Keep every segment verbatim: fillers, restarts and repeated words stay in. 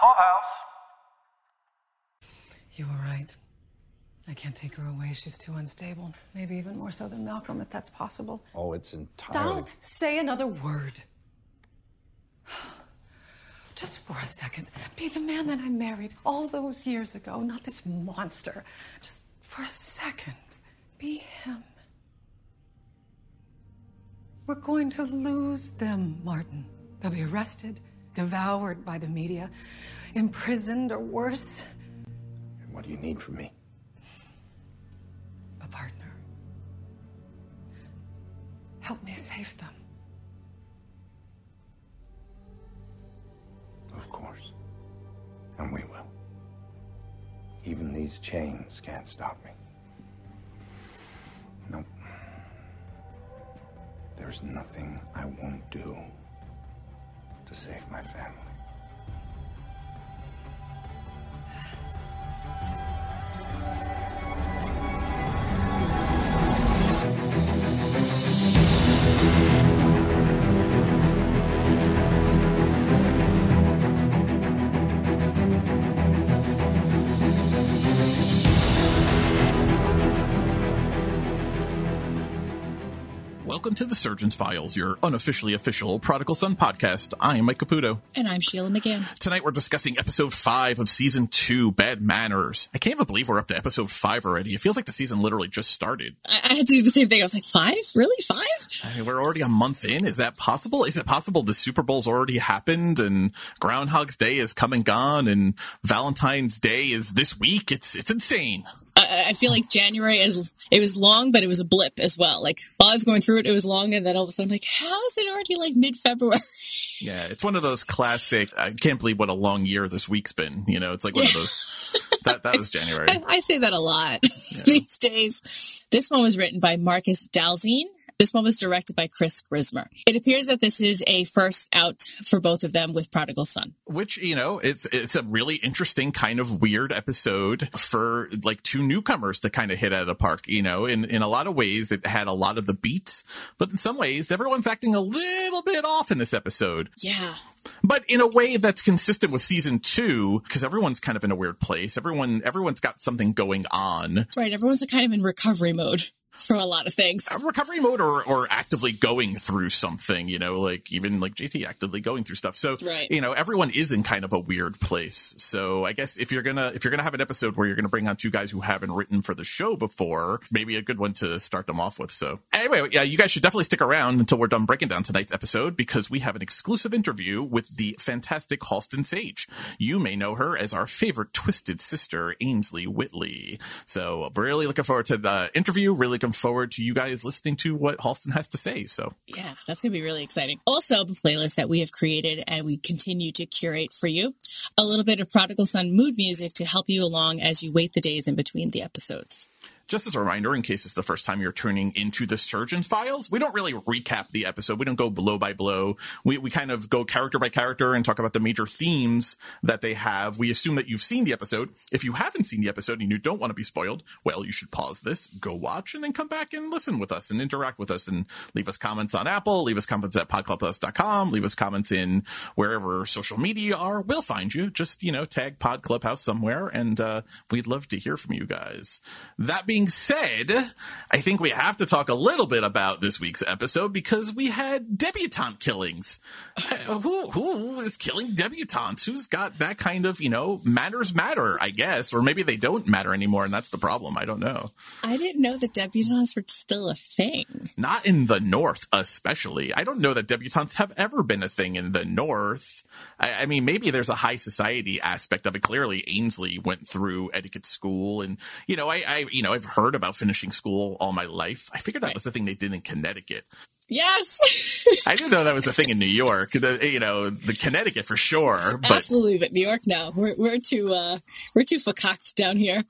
Clubhouse. You were right. I can't take her away. She's too unstable. Maybe even more so than Malcolm, if that's possible. Oh, it's entirely... Don't say another word. Just for a second. Be the man that I married all those years ago, not this monster. Just for a second. Be him. We're going to lose them, Martin. They'll be arrested, devoured by the media, imprisoned or worse. And what do you need from me? A partner. Help me save them. Of course. And we will. Even these chains can't stop me. Nope. There's nothing I won't do to save my family. Welcome to The Surgeon's Files, your unofficially official Prodigal Son podcast. I am Mike Caputo. And I'm Sheila McGann. Tonight we're discussing episode five of season two, Bad Manners. I can't even believe we're up to episode five already. It feels like the season literally just started. I, I had to do the same thing. I was like, five? Really? Five? I mean, we're already a month in. Is that possible? Is it possible the Super Bowl's already happened and Groundhog's Day is come and gone and Valentine's Day is this week? It's, it's insane. I feel like January, is it was long, but it was a blip as well. Like, while I was going through it, it was long, and then all of a sudden I'm like, how is it already, like, mid-February? Yeah, it's one of those classic, I can't believe what a long year this week's been. You know, it's like one of those, that that was January. I, I say that a lot yeah. these days. This one was written by Marcus Dalzine. This one was directed by Chris Grismer. It appears that this is a first out for both of them with Prodigal Son. Which, you know, it's it's a really interesting kind of weird episode for, like, two newcomers to kind of hit out of the park, you know. In, in a lot of ways, it had a lot of the beats. But in some ways, everyone's acting a little bit off in this episode. Yeah. But in a way that's consistent with season two, because everyone's kind of in a weird place. Everyone, everyone's got something going on. Right. Everyone's kind of in recovery mode. From a lot of things. Uh, recovery mode or, or actively going through something, you know, like even like J T actively going through stuff. So, right. You know, everyone is in kind of a weird place. So I guess if you're going to if you're going to have an episode where you're going to bring on two guys who haven't written for the show before, maybe a good one to start them off with. So anyway, yeah, you guys should definitely stick around until we're done breaking down tonight's episode, because we have an exclusive interview with the fantastic Halston Sage. You may know her as our favorite twisted sister, Ainsley Whitley. So really looking forward to the interview. Really looking forward to you guys listening to what Halston has to say. So yeah, that's gonna be really exciting. Also, the playlist that we have created and we continue to curate for you, a little bit of Prodigal Son mood music to help you along as you wait the days in between the episodes. Just as a reminder, in case it's the first time you're tuning into The Surgeon's Files, we don't really recap the episode. We don't go blow by blow. We we kind of go character by character and talk about the major themes that they have. We assume that you've seen the episode. If you haven't seen the episode and you don't want to be spoiled, well, you should pause this, go watch, and then come back and listen with us and interact with us and leave us comments on Apple, leave us comments at pod clubhouse dot com, leave us comments in wherever social media are. We'll find you. Just, you know, tag Pod Clubhouse somewhere, and uh, we'd love to hear from you guys. That being said, I think we have to talk a little bit about this week's episode, because we had debutante killings. Who, who is killing debutantes? Who's got that kind of, you know, manners matter, I guess, or maybe they don't matter anymore, and that's the problem. I don't know. I didn't know that debutantes were still a thing. Not in the North, especially. I don't know that debutantes have ever been a thing in the North. I, I mean, maybe there's a high society aspect of it. Clearly, Ainsley went through etiquette school, and, you know, I, I you know, I've heard about finishing school all my life. I figured that right. was the thing they did in Connecticut. Yes. I didn't know that was a thing in New York. The, you know, the Connecticut for sure. But... Absolutely, but New York now. We're we're too uh, we're too fucked down here.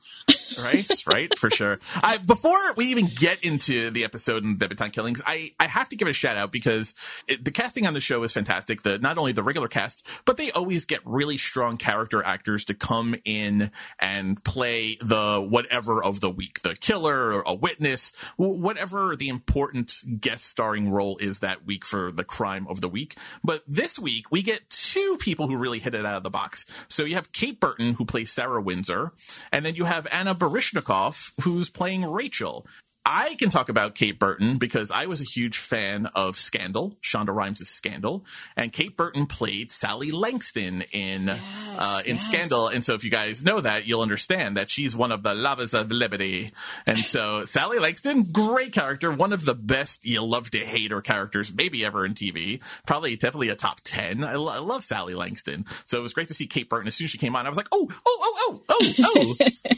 Right, right, for sure. I, before we even get into the episode and the Debutant Killings, I, I have to give it a shout out because it, the casting on the show is fantastic. The not only the regular cast, but they always get really strong character actors to come in and play the whatever of the week, the killer or a witness, whatever the important guest starring role is that week for the crime of the week. But this week we get two people who really hit it out of the box. So you have Kate Burton, who plays Sarah Windsor, and then you have Anna Baryshnikov, who's playing Rachel. I can talk about Kate Burton because I was a huge fan of Scandal, Shonda Rhimes' Scandal, and Kate Burton played Sally Langston in yes, uh, in yes. Scandal. And so if you guys know that, you'll understand that she's one of the lovers of liberty. And so Sally Langston, great character, one of the best you love to hate her characters maybe ever in T V, probably definitely a top ten. I, lo- I love Sally Langston. So it was great to see Kate Burton. As soon as she came on, I was like, oh, oh, oh, oh, oh, oh.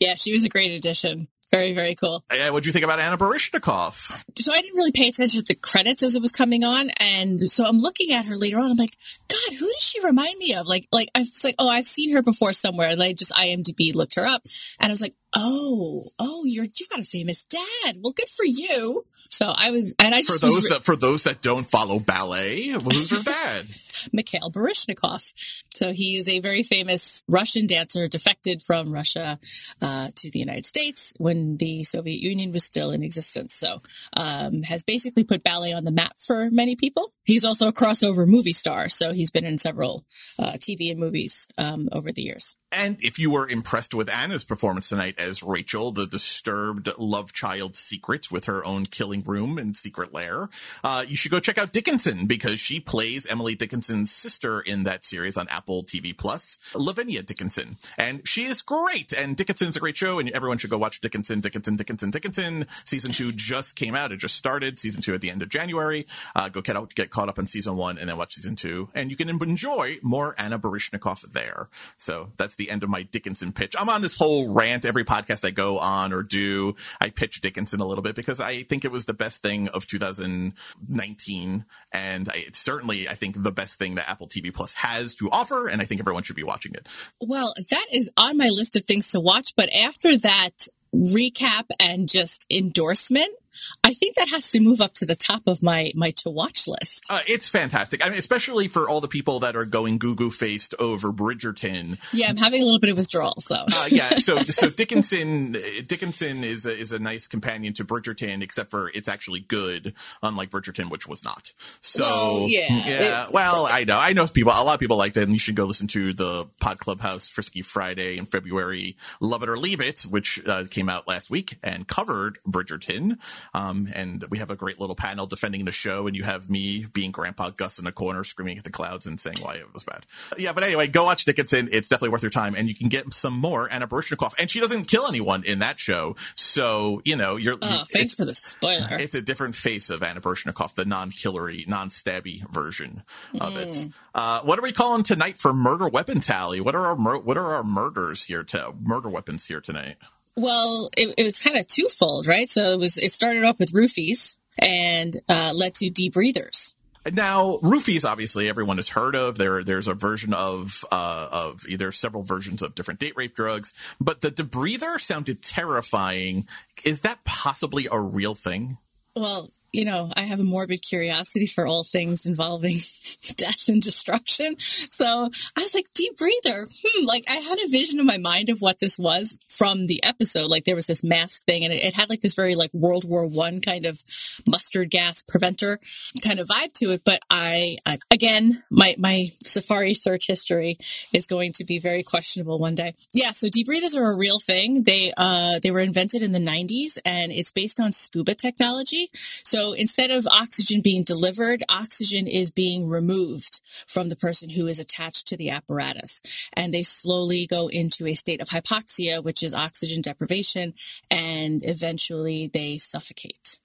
Yeah, she was a great addition. Very, very cool. Yeah, what did you think about Anna Baryshnikov? So I didn't really pay attention to the credits as it was coming on. And so I'm looking at her later on. I'm like, God, who does she remind me of? Like, like I was like, oh, I've seen her before somewhere. And I just I M D B looked her up. And I was like, oh, oh, you're, you've got a famous dad. Well, good for you. So I was, and I just. For those, was re- that, for those that don't follow ballet, who's her dad? Mikhail Baryshnikov. So he is a very famous Russian dancer, defected from Russia uh, to the United States when the Soviet Union was still in existence. So um, has basically put ballet on the map for many people. He's also a crossover movie star. So he's been in several uh, T V and movies um, over the years. And if you were impressed with Anna's performance tonight as Rachel, the disturbed love child secret with her own killing room and secret lair, uh, you should go check out Dickinson because she plays Emily Dickinson's sister in that series on Apple T V Plus, Lavinia Dickinson. And she is great. And Dickinson's a great show. And everyone should go watch Dickinson, Dickinson, Dickinson, Dickinson. Season two just came out. It just started. Season two at the end of January. Uh, go get, out, get caught up on season one and then watch season two. And you can enjoy more Anna Baryshnikov there. So that's the The end of my Dickinson pitch. I'm on this whole rant every podcast I go on or do. I pitch Dickinson a little bit because I think it was the best thing of two thousand nineteen, and I, it's certainly I think the best thing that Apple T V Plus has to offer, and I think everyone should be watching it. Well, that is on my list of things to watch, but after that recap and just endorsement, I think that has to move up to the top of my my to-watch list. Uh, it's fantastic. I mean, especially for all the people that are going goo-goo-faced over Bridgerton. Yeah, I'm having a little bit of withdrawal, so. uh, yeah, so so Dickinson Dickinson is a, is a nice companion to Bridgerton, except for it's actually good, unlike Bridgerton, which was not. So, well, yeah. yeah it, well, I know. I know people. A lot of people liked it, and you should go listen to the Pod Clubhouse Frisky Friday in February, Love It or Leave It, which uh, came out last week and covered Bridgerton. Um, and we have a great little panel defending the show, and you have me being Grandpa Gus in the corner screaming at the clouds and saying why it was bad. Yeah, but anyway, go watch Dickinson. It's definitely worth your time, and you can get some more Anna Baryshnikov. And she doesn't kill anyone in that show, so, you know, you're... Oh, thanks for the spoiler. It's a different face of Anna Baryshnikov, the non-killery, non-stabby version of mm. it. Uh, what are we calling tonight for murder weapon tally? What are our mur- what are our murders here to murder weapons here tonight? Well, it, it was kind of twofold, right? So it was. It started off with roofies and uh, led to deep breathers. Now, roofies, obviously, everyone has heard of. There, there's a version of uh, of either several versions of different date rape drugs. But the debreather sounded terrifying. Is that possibly a real thing? Well, you know, I have a morbid curiosity for all things involving death and destruction. So I was like, deep breather. Hmm. Like, I had a vision in my mind of what this was from the episode. Like, there was this mask thing, and it, it had like this very like World War One kind of mustard gas preventer kind of vibe to it. But I, I again, my, my safari search history is going to be very questionable one day. Yeah. So deep breathers are a real thing. They, uh, they were invented in the nineties, and it's based on scuba technology. So So instead of oxygen being delivered, oxygen is being removed from the person who is attached to the apparatus. And they slowly go into a state of hypoxia, which is oxygen deprivation, and eventually they suffocate.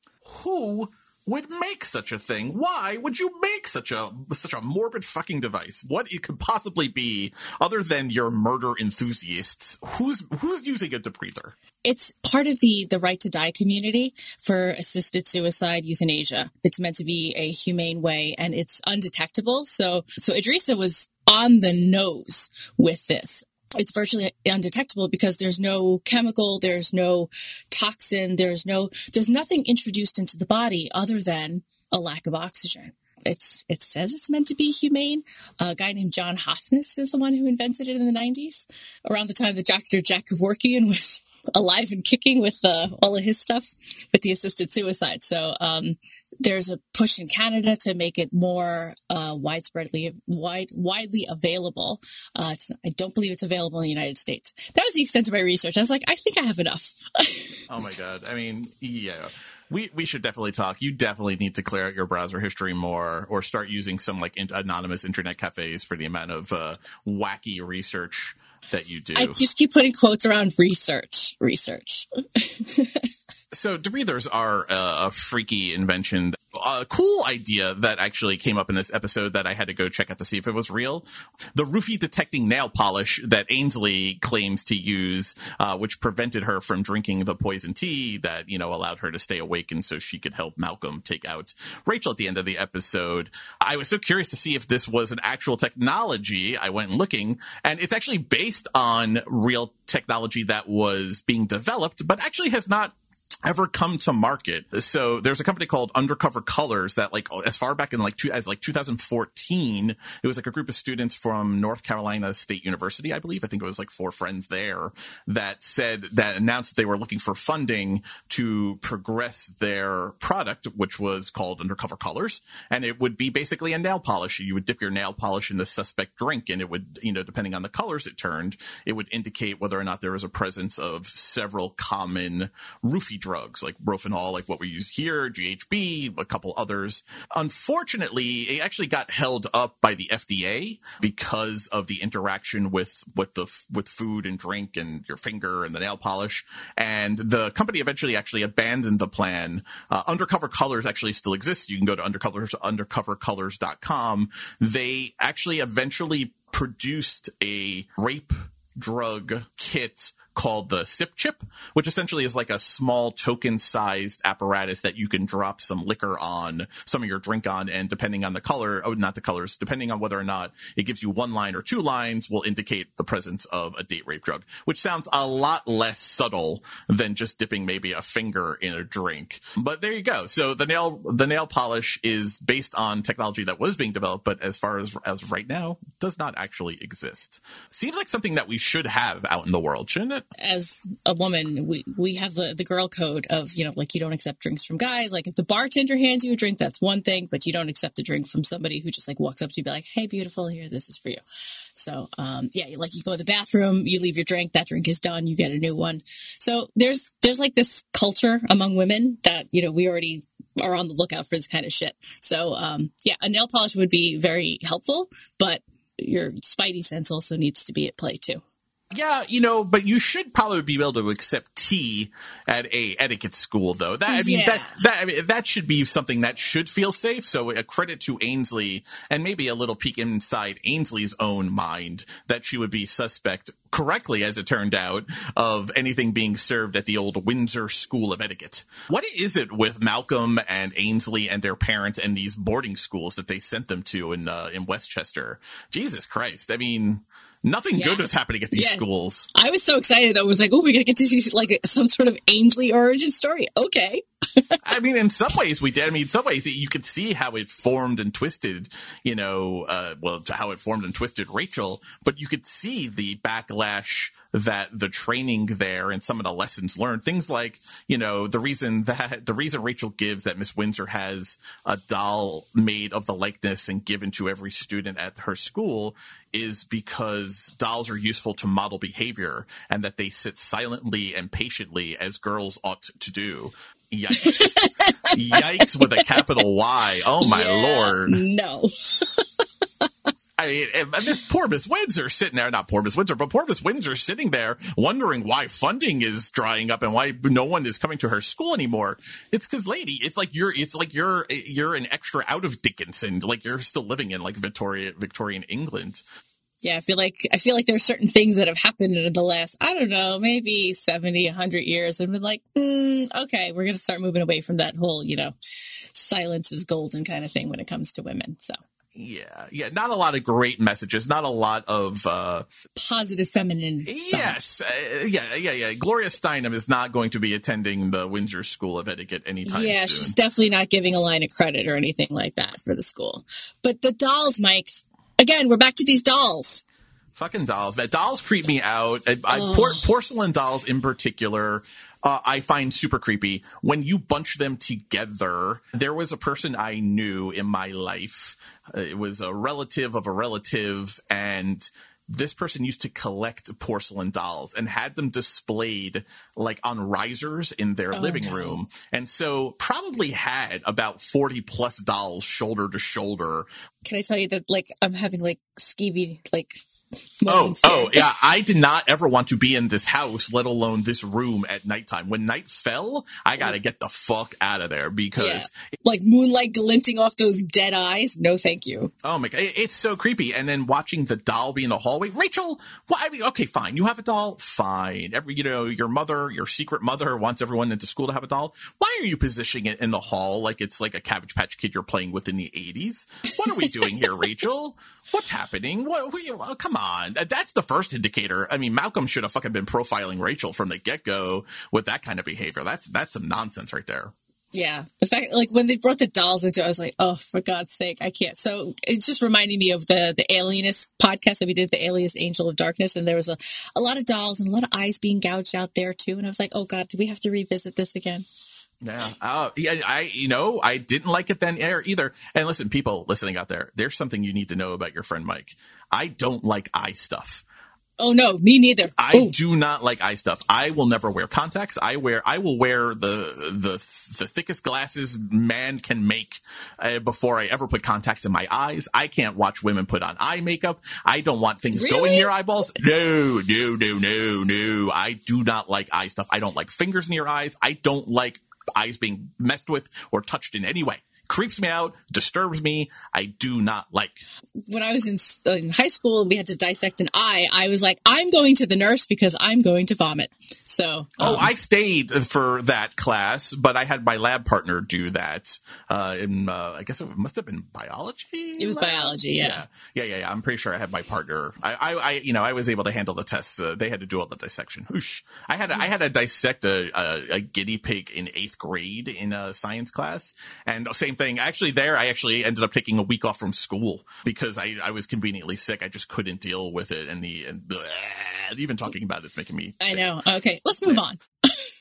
Who would make such a thing? Why would you make such a such a morbid fucking device? What it could possibly be other than your murder enthusiasts? Who's who's using a debreather? It's part of the, the right to die community for assisted suicide euthanasia. It's meant to be a humane way, and it's undetectable. So so Idrissa was on the nose with this. it's virtually undetectable because there's no chemical, there's no toxin, there's no, there's nothing introduced into the body other than a lack of oxygen. It's, it says it's meant to be humane. A guy named John Hoffness is the one who invented it in the nineties, around the time that Doctor Jack Kevorkian was alive and kicking with uh, all of his stuff with the assisted suicide. So um, there's a push in Canada to make it more uh, widespreadly, wide, widely available. Uh, it's, I don't believe it's available in the United States. That was the extent of my research. I was like, I think I have enough. Oh my God. I mean, yeah. We we should definitely talk. You definitely need to clear out your browser history more, or start using some like in- anonymous internet cafes for the amount of uh, wacky research that you do. I just keep putting quotes around research, research. So debriders are uh, a freaky invention, a cool idea that actually came up in this episode that I had to go check out to see if it was real. The roofie detecting nail polish that Ainsley claims to use, uh, which prevented her from drinking the poison tea that, you know, allowed her to stay awake. And so she could help Malcolm take out Rachel at the end of the episode. I was so curious to see if this was an actual technology. I went looking, and it's actually based on real technology that was being developed, but actually has not ever come to market. So there's a company called Undercover Colors that, like, as far back in like two, as like two thousand fourteen, it was like a group of students from North Carolina State University, I believe. I think it was like four friends there that said that announced they were looking for funding to progress their product, which was called Undercover Colors, and it would be basically a nail polish. You would dip your nail polish in the suspect drink, and it would, you know, depending on the colors it turned, it would indicate whether or not there was a presence of several common roofie drugs like Rohypnol, like what we use here, G H B, a couple others. Unfortunately, it actually got held up by the F D A because of the interaction with with the with food and drink and your finger and the nail polish. And the company eventually actually abandoned the plan. Uh, Undercover Colors actually still exists. You can go to undercover, undercover colors dot com. They actually eventually produced a rape drug kit called the sip chip, which essentially is like a small token sized apparatus that you can drop some liquor on, some of your drink on, and depending on the color, oh, not the colors, depending on whether or not it gives you one line or two lines will indicate the presence of a date rape drug, which sounds a lot less subtle than just dipping maybe a finger in a drink. But there you go. So the nail, the nail polish is based on technology that was being developed, but as far as, as right now, does not actually exist. Seems like something that we should have out in the world, shouldn't it? As a woman, we, we have the, the girl code of, you know, like, you don't accept drinks from guys. Like, if the bartender hands you a drink, that's one thing, but you don't accept a drink from somebody who just like walks up to you and be like, hey, beautiful, here, this is for you. So, um, yeah, like, you go to the bathroom, you leave your drink, that drink is done, you get a new one. So there's, there's like this culture among women that, you know, we already are on the lookout for this kind of shit. So, um, yeah, a nail polish would be very helpful, but your spidey sense also needs to be at play too. Yeah, you know, but you should probably be able to accept tea at a etiquette school, though. That I mean, yeah. that that I mean, that should be something that should feel safe. So a credit to Ainsley, and maybe a little peek inside Ainsley's own mind, that she would be suspect, correctly as it turned out, of anything being served at the old Windsor School of Etiquette. What is it with Malcolm and Ainsley and their parents and these boarding schools that they sent them to in uh, in Westchester? Jesus Christ! I mean. Nothing yeah. good is happening at these yeah. schools. I was so excited. I was like, oh, we're going to get to see like some sort of Ainsley origin story. Okay. I mean, in some ways we did. I mean, in some ways you could see how it formed and twisted, you know, uh, well, how it formed and twisted Rachel. But you could see the backlash that the training there and some of the lessons learned, things like, you know, the reason that the reason Rachel gives that Miss Windsor has a doll made of the likeness and given to every student at her school is because dolls are useful to model behavior and that they sit silently and patiently as girls ought to do. Yikes. Yikes with a capital Y. Oh, my yeah, Lord. No. I mean, and this poor Miss Windsor sitting there, not poor Miss Windsor, but poor Miss Windsor sitting there wondering why funding is drying up and why no one is coming to her school anymore. It's because, lady, it's like you're it's like you're you're an extra out of Dickinson, like you're still living in like Victoria, Victorian England. Yeah, I feel like I feel like there are certain things that have happened in the last, I don't know, maybe seventy, one hundred years. And been like, mm, OK, we're going to start moving away from that whole, you know, silence is golden kind of thing when it comes to women. So. Yeah, yeah, not a lot of great messages, not a lot of uh, positive feminine thoughts. Yes, uh, yeah, yeah, yeah. Gloria Steinem is not going to be attending the Windsor School of Etiquette anytime yeah, soon. Yeah, she's definitely not giving a line of credit or anything like that for the school. But the dolls, Mike, again, we're back to these dolls. Fucking dolls. But dolls creep me out. I, I, oh. por- porcelain dolls in particular. Uh, I find super creepy when you bunch them together. There was a person I knew in my life. Uh, it was a relative of a relative, and this person used to collect porcelain dolls and had them displayed like on risers in their oh, living no. room. And so probably had about forty plus dolls shoulder to shoulder. Can I tell you that like I'm having like skeevy like Oh, oh, yeah. I did not ever want to be in this house, let alone this room at nighttime. When night fell, I got to get the fuck out of there because... Yeah. Like moonlight glinting off those dead eyes. No, thank you. Oh, my God. It's so creepy. And then watching the doll be in the hallway. Rachel, well, I mean, okay, fine. You have a doll? Fine. Every, you know, your mother, your secret mother wants everyone into school to have a doll. Why are you positioning it in the hall like it's like a Cabbage Patch Kid you're playing with in the eighties? What are we doing here, Rachel? What's happening? What? We, oh, come on. That's the first indicator. I mean, Malcolm should have fucking been profiling Rachel from the get-go with that kind of behavior. That's that's some nonsense right there. Yeah. The fact, like, when they brought the dolls into it, I was like, oh, for God's sake, I can't. So it's just reminding me of the, the Alienist podcast that we did, The Alienist Angel of Darkness, and there was a, a lot of dolls and a lot of eyes being gouged out there, too. And I was like, oh, God, do we have to revisit this again? Yeah. Uh, yeah, I, you know, I didn't like it then either. And listen, people listening out there, there's something you need to know about your friend Mike. I don't like eye stuff. Oh, no, me neither. I Ooh. do not like eye stuff. I will never wear contacts. I wear I will wear the the, the thickest glasses man can make uh, before I ever put contacts in my eyes. I can't watch women put on eye makeup. I don't want things really? going near eyeballs. No, no, no, no, no. I do not like eye stuff. I don't like fingers near eyes. I don't like eyes being messed with or touched in any way. Creeps me out, disturbs me. I do not like. When I was in, in high school, we had to dissect an eye. I was like, I'm going to the nurse because I'm going to vomit. So, um. oh, I stayed for that class, but I had my lab partner do that. Uh, in uh, I guess it must have been biology. It was lab? biology, yeah. yeah, yeah, yeah, yeah. I'm pretty sure I had my partner. I, I, I you know, I was able to handle the tests. Uh, they had to do all the dissection. Oosh. I had, I had to dissect a, a, a guinea pig in eighth grade in a science class, and same. thing. Actually, there, I actually ended up taking a week off from school because I, I was conveniently sick. I just couldn't deal with it. And the, and the even talking about it's making me sick. I know. Okay, let's move on.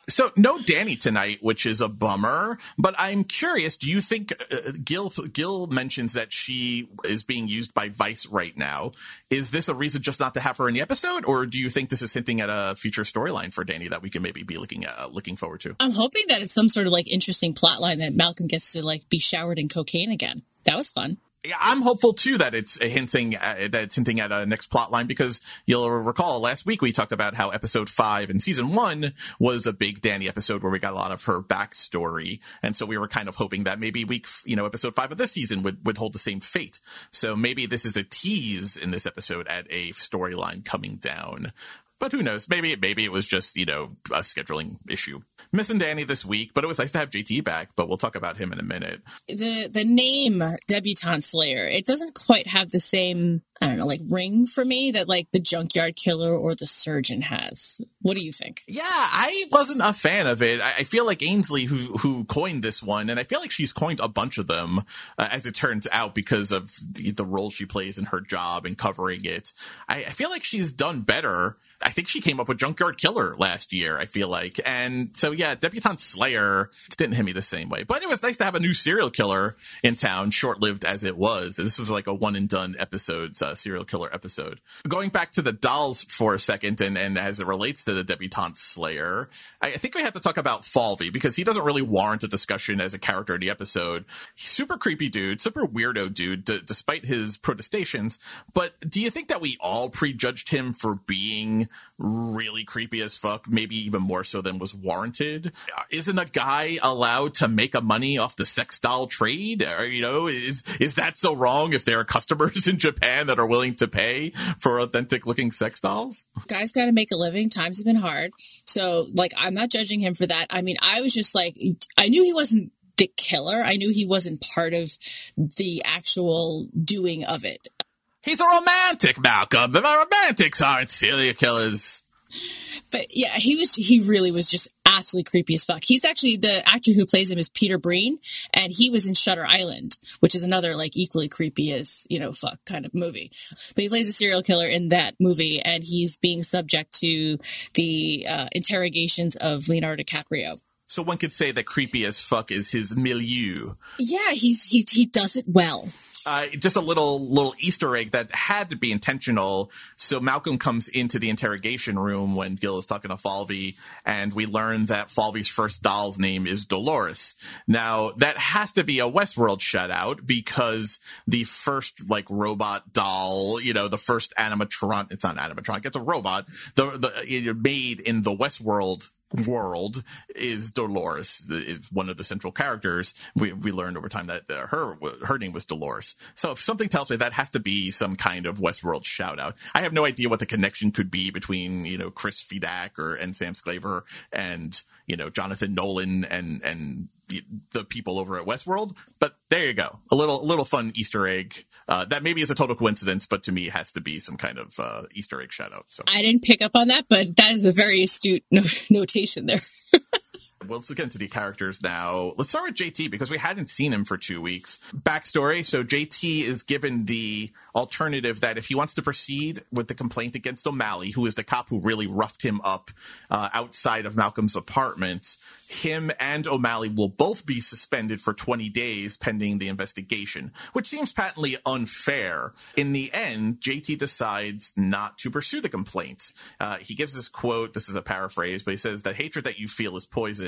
So no Danny tonight, which is a bummer, but I'm curious. Do you think uh, Gil, Gil mentions that she is being used by Vice right now? Is this a reason just not to have her in the episode? Or do you think this is hinting at a future storyline for Danny that we can maybe be looking at, looking forward to? I'm hoping that it's some sort of like interesting plot line that Malcolm gets to like be showered in cocaine again. That was fun. I'm hopeful, too, that it's hinting at, that it's hinting at a next plot line, because you'll recall last week we talked about how episode five in season one was a big Danny episode where we got a lot of her backstory. And so we were kind of hoping that maybe week, you know, episode five of this season would, would hold the same fate. So maybe this is a tease in this episode at a storyline coming down. But who knows? Maybe maybe it was just, you know, a scheduling issue. Missing Danny this week, but it was nice to have J T back. But we'll talk about him in a minute. The the name Debutante Slayer, it doesn't quite have the same, I don't know, like ring for me that like the Junkyard Killer or the Surgeon has. What do you think? Yeah, I wasn't a fan of it. I, I feel like Ainsley, who who coined this one, and I feel like she's coined a bunch of them, uh, as it turns out, because of the, the role she plays in her job and covering it. I, I feel like she's done better. I think she came up with Junkyard Killer last year, I feel like. And so, yeah, Debutante Slayer didn't hit me the same way. But it was nice to have a new serial killer in town, short-lived as it was. This was like a one-and-done episode, uh, serial killer episode. Going back to the dolls for a second, and, and as it relates to the Debutante Slayer, I, I think we have to talk about Falvey, because he doesn't really warrant a discussion as a character in the episode. He's super creepy dude, super weirdo dude, d- despite his protestations. But do you think that we all prejudged him for being really creepy as fuck, maybe even more so than was warranted? Isn't a guy allowed to make a money off the sex doll trade? Or, you know, is is that so wrong if there are customers in Japan that are willing to pay for authentic looking sex dolls? Guys gotta make a living. Times have been hard. So, like, I'm not judging him for that. I mean, I was just like, I knew he wasn't the killer. I knew he wasn't part of the actual doing of it. He's a romantic, Malcolm. The romantics aren't serial killers. But yeah, he was, he really was just absolutely creepy as fuck. He's actually, the actor who plays him is Peter Breen, and he was in Shutter Island, which is another like equally creepy as, you know, fuck kind of movie. But he plays a serial killer in that movie, and he's being subject to the uh, interrogations of Leonardo DiCaprio. So one could say that creepy as fuck is his milieu. Yeah, he's he he does it well. Uh, just a little little Easter egg that had to be intentional. So Malcolm comes into the interrogation room when Gil is talking to Falvey, and we learn that Falvey's first doll's name is Dolores. Now, that has to be a Westworld shoutout, because the first like robot doll, you know, the first animatronic, it's not an animatronic, it's a robot, the, the it made in the Westworld world is Dolores, is one of the central characters. We we learned over time that uh, her her name was Dolores. So if something tells me that has to be some kind of Westworld shout out. I have no idea what the connection could be between, you know, Chris Fedak or and Sam Sclaver and, you know, Jonathan Nolan and and the people over at Westworld. But there you go, a little a little fun Easter egg. Uh, that maybe is a total coincidence, but to me it has to be some kind of uh, Easter egg shadow. So I didn't pick up on that, but that is a very astute no- notation there. Well, let's get into the characters now. Let's start with J T, because we hadn't seen him for two weeks. Backstory. So J T is given the alternative that if he wants to proceed with the complaint against O'Malley, who is the cop who really roughed him up uh, outside of Malcolm's apartment, him and O'Malley will both be suspended for twenty days pending the investigation, which seems patently unfair. In the end, J T decides not to pursue the complaint. Uh, he gives this quote. This is a paraphrase, but he says that hatred that you feel is poison.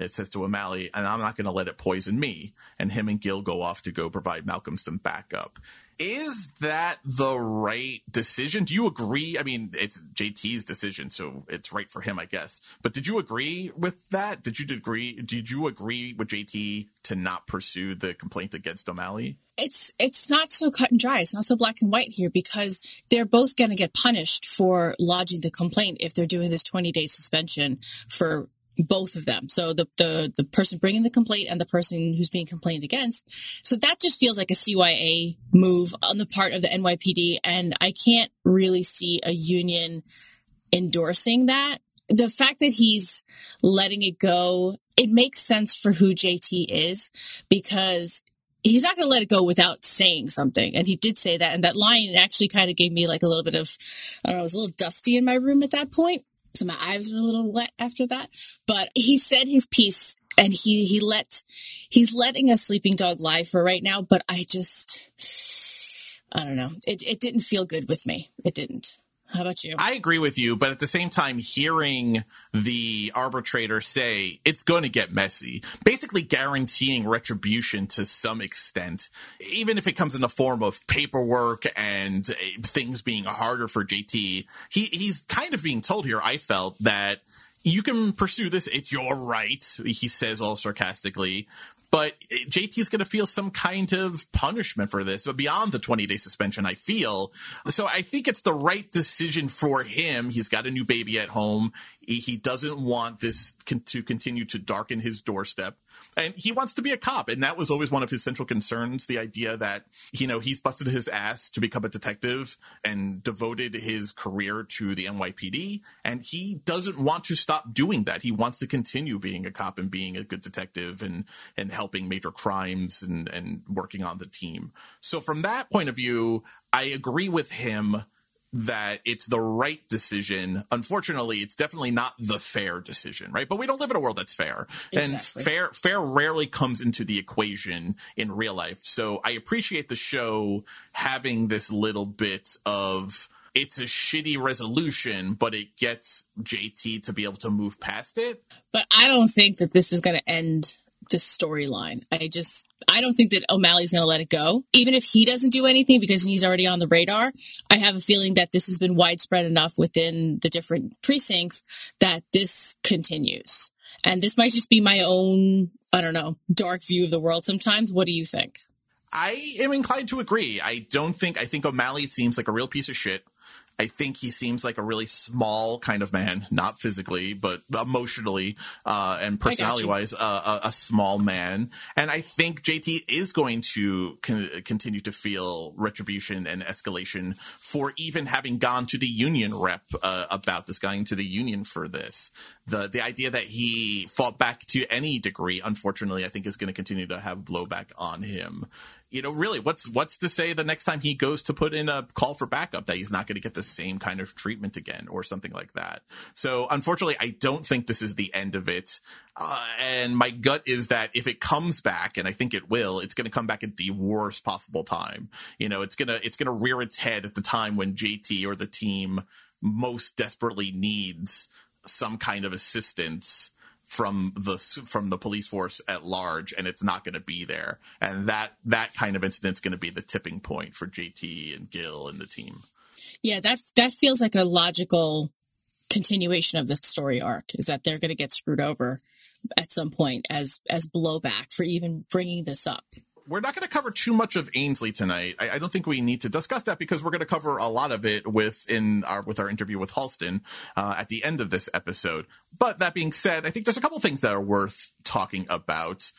It says to O'Malley, and I'm not going to let it poison me. And him and Gil go off to go provide Malcolm some backup. Is that the right decision? Do you agree? I mean, it's J T's decision, so it's right for him, I guess. But did you agree with that? Did you agree? Did you agree with J T to not pursue the complaint against O'Malley? It's it's not so cut and dry. It's not so black and white here, because they're both going to get punished for lodging the complaint if they're doing this twenty-day suspension for both of them. So the, the the person bringing the complaint and the person who's being complained against. So that just feels like a C Y A move on the part of the N Y P D. And I can't really see a union endorsing that. The fact that he's letting it go, it makes sense for who J T is, because he's not going to let it go without saying something. And he did say that. And that line actually kind of gave me like a little bit of, I don't know, I was a little dusty in my room at that point. So my eyes were a little wet after that, but he said his piece, and he, he let, he's letting a sleeping dog lie for right now. But I just, I don't know. It it didn't feel good with me. It didn't. How about you? I agree with you, but at the same time, hearing the arbitrator say it's going to get messy, basically guaranteeing retribution to some extent, even if it comes in the form of paperwork and things being harder for J T, he, he's kind of being told here, I felt, that you can pursue this. It's your right, he says all sarcastically. But J T is going to feel some kind of punishment for this, but beyond the twenty-day suspension, I feel. So I think it's the right decision for him. He's got a new baby at home. He doesn't want this to continue to darken his doorstep. And he wants to be a cop. And that was always one of his central concerns, the idea that, you know, he's busted his ass to become a detective and devoted his career to the N Y P D. And he doesn't want to stop doing that. He wants to continue being a cop and being a good detective and, and helping major crimes and, and working on the team. So from that point of view, I agree with him that it's the right decision. Unfortunately, it's definitely not the fair decision, right? But we don't live in a world that's fair. Exactly. And fair fair rarely comes into the equation in real life. So I appreciate the show having this little bit of, it's a shitty resolution, but it gets J T to be able to move past it. But I don't think that this is going to end this storyline. I just, I don't think that O'Malley's going to let it go. Even if he doesn't do anything, because he's already on the radar, I have a feeling that this has been widespread enough within the different precincts that this continues. And this might just be my own, I don't know, dark view of the world sometimes. What do you think? I am inclined to agree. I don't think, I think O'Malley seems like a real piece of shit. I think he seems like a really small kind of man, not physically, but emotionally uh, and personality-wise, uh, a, a small man. And I think J T is going to con- continue to feel retribution and escalation for even having gone to the union rep uh, about this, going to the union for this. The the idea that he fought back to any degree, unfortunately, I think is going to continue to have blowback on him. You know, really, what's what's to say the next time he goes to put in a call for backup that he's not going to get the same kind of treatment again or something like that? So, unfortunately, I don't think this is the end of it. Uh, and my gut is that if it comes back, and I think it will, it's going to come back at the worst possible time. You know, it's going to it's going to rear its head at the time when J T or the team most desperately needs some kind of assistance from the from the police force at large, and it's not going to be there. And that that kind of incident's going to be the tipping point for J T and Gil and the team. Yeah, that that feels like a logical continuation of the story arc, is that they're going to get screwed over at some point as as blowback for even bringing this up. We're not going to cover too much of Ainsley tonight. I, I don't think we need to discuss that because we're going to cover a lot of it with in our with our interview with Halston uh, at the end of this episode. But that being said, I think there's a couple things that are worth talking about.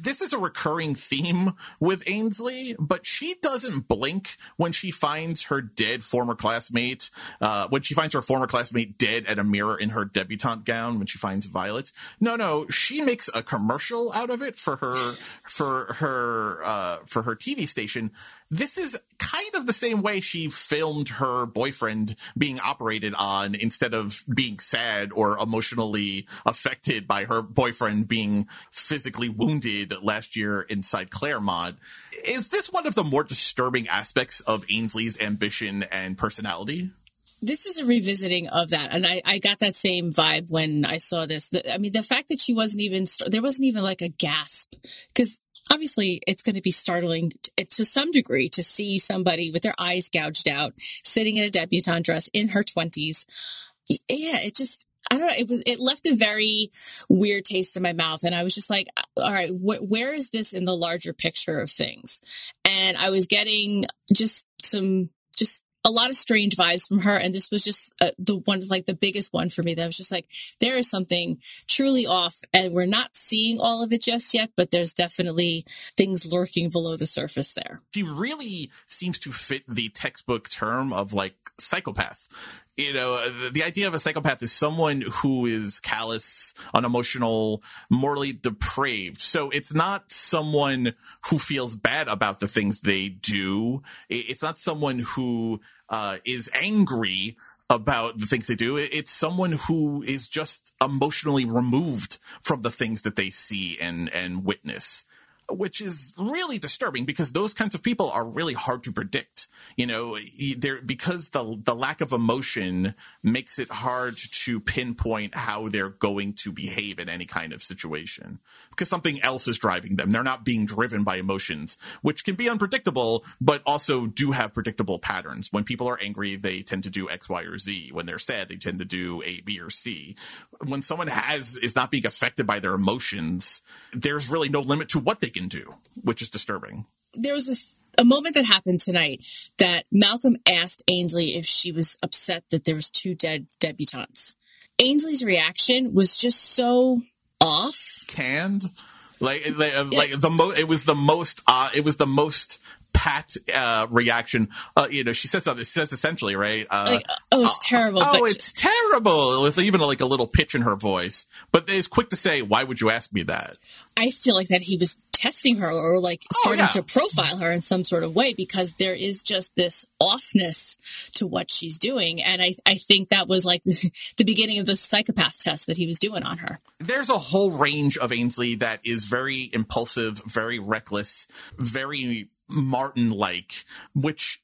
This is a recurring theme with Ainsley, but she doesn't blink when she finds her dead former classmate, uh, when she finds her former classmate dead at a mirror in her debutante gown, when she finds Violet. No, no, she makes a commercial out of it for her, for her, uh, for her T V station. This is kind of the same way she filmed her boyfriend being operated on instead of being sad or emotionally affected by her boyfriend being physically wounded last year inside Claremont. Is this one of the more disturbing aspects of Ainsley's ambition and personality? This is a revisiting of that. And I, I got that same vibe when I saw this. The, I mean, the fact that she wasn't even, there wasn't even like a gasp, because obviously it's going to be startling to, to some degree to see somebody with their eyes gouged out, sitting in a debutante dress in her twenties. Yeah, it just, I don't know. It was, it left a very weird taste in my mouth. And I was just like, all right, wh- where is this in the larger picture of things? And I was getting just some, just, a lot of strange vibes from her. And this was just uh, the one, like the biggest one for me, that was just like, there is something truly off, and we're not seeing all of it just yet, but there's definitely things lurking below the surface there. She really seems to fit the textbook term of like psychopath. You know, the, the idea of a psychopath is someone who is callous, unemotional, morally depraved. So it's not someone who feels bad about the things they do. It's not someone who uh, is angry about the things they do. It's someone who is just emotionally removed from the things that they see and, and witness, which is really disturbing because those kinds of people are really hard to predict. You know, there because the the lack of emotion makes it hard to pinpoint how they're going to behave in any kind of situation because something else is driving them. They're not being driven by emotions, which can be unpredictable, but also do have predictable patterns. When people are angry, they tend to do X, Y, or Z. When they're sad, they tend to do A, B, or C. When someone has is not being affected by their emotions, there's really no limit to what they can do, which is disturbing. There was a th- a moment that happened tonight that Malcolm asked Ainsley if she was upset that there was two dead debutantes. Ainsley's reaction was just so off, canned, like like, yeah. like the mo- It was the most. Uh, it was the most pat uh, reaction. Uh, you know, she says something. She says essentially, right? Uh, like, oh, it's terrible. Uh, oh, it's she- terrible. With even like a little pitch in her voice, but it's quick to say, "Why would you ask me that?" I feel like that he was testing her or like starting oh, yeah. to profile her in some sort of way, because there is just this offness to what she's doing. And I, I think that was like the beginning of the psychopath test that he was doing on her. There's a whole range of Ainsley that is very impulsive, very reckless, very Martin-like, which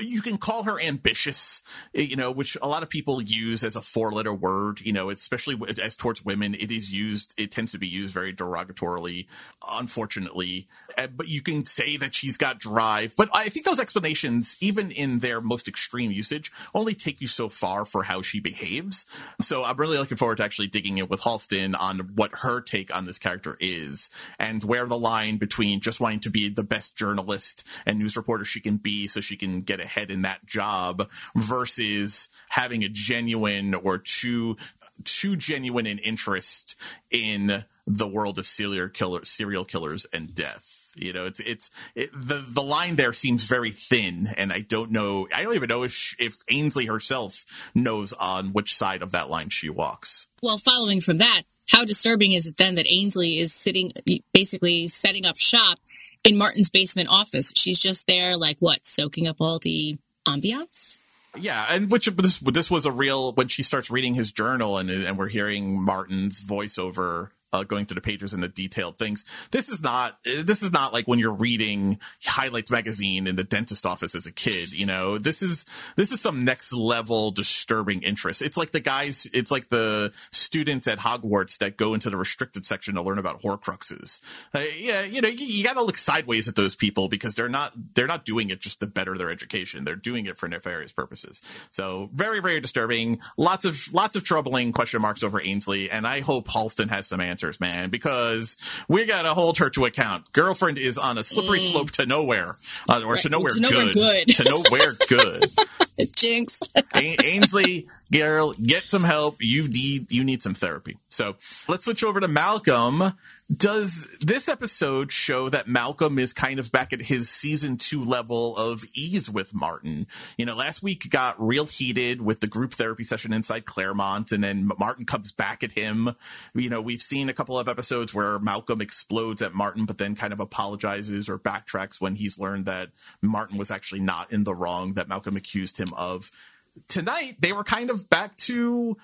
you can call her ambitious, you know, which a lot of people use as a four letter word, you know, especially as towards women, it is used. It tends to be used very derogatorily, unfortunately, but you can say that she's got drive. But I think those explanations, even in their most extreme usage, only take you so far for how she behaves. So I'm really looking forward to actually digging in with Halston on what her take on this character is and where the line between just wanting to be the best journalist and news reporter she can be so she can get get ahead in that job versus having a genuine or too too genuine an interest in the world of serial killer, serial killers and death. You know, it's it's it, the the line there seems very thin, and I don't know. I don't even know if she, if Ainsley herself knows on which side of that line she walks. Well, following from that, how disturbing is it then that Ainsley is sitting, basically setting up shop in Martin's basement office? She's just there, like, what, soaking up all the ambiance? Yeah, and which this this was a real, when she starts reading his journal and and we're hearing Martin's voiceover uh, going through the pages and the detailed things. This is not this is not like when you're reading Highlights magazine in the dentist office as a kid. You know, this is this is some next level disturbing interest. It's like the guys, it's like the students at Hogwarts that go into the restricted section to learn about Horcruxes. Uh, yeah, you know, you, you got to look sideways at those people because they're not they're not doing it just to better their education. They're doing it for nefarious purposes. So very, very disturbing. Lots of lots of troubling question marks over Ainsley. And I hope Halston has some answers, man, because we got to hold her to account. Girlfriend is on a slippery mm. slope to nowhere uh, or right. to nowhere to good. good. To nowhere good. Jinx. A- Ainsley, girl, get some help. You need you need some therapy. So let's switch over to Malcolm. Does this episode show that Malcolm is kind of back at his season two level of ease with Martin? You know, last week got real heated with the group therapy session inside Claremont, and then Martin comes back at him. You know, we've seen a couple of episodes where Malcolm explodes at Martin, but then kind of apologizes or backtracks when he's learned that Martin was actually not in the wrong that Malcolm accused him of. Tonight, they were kind of back to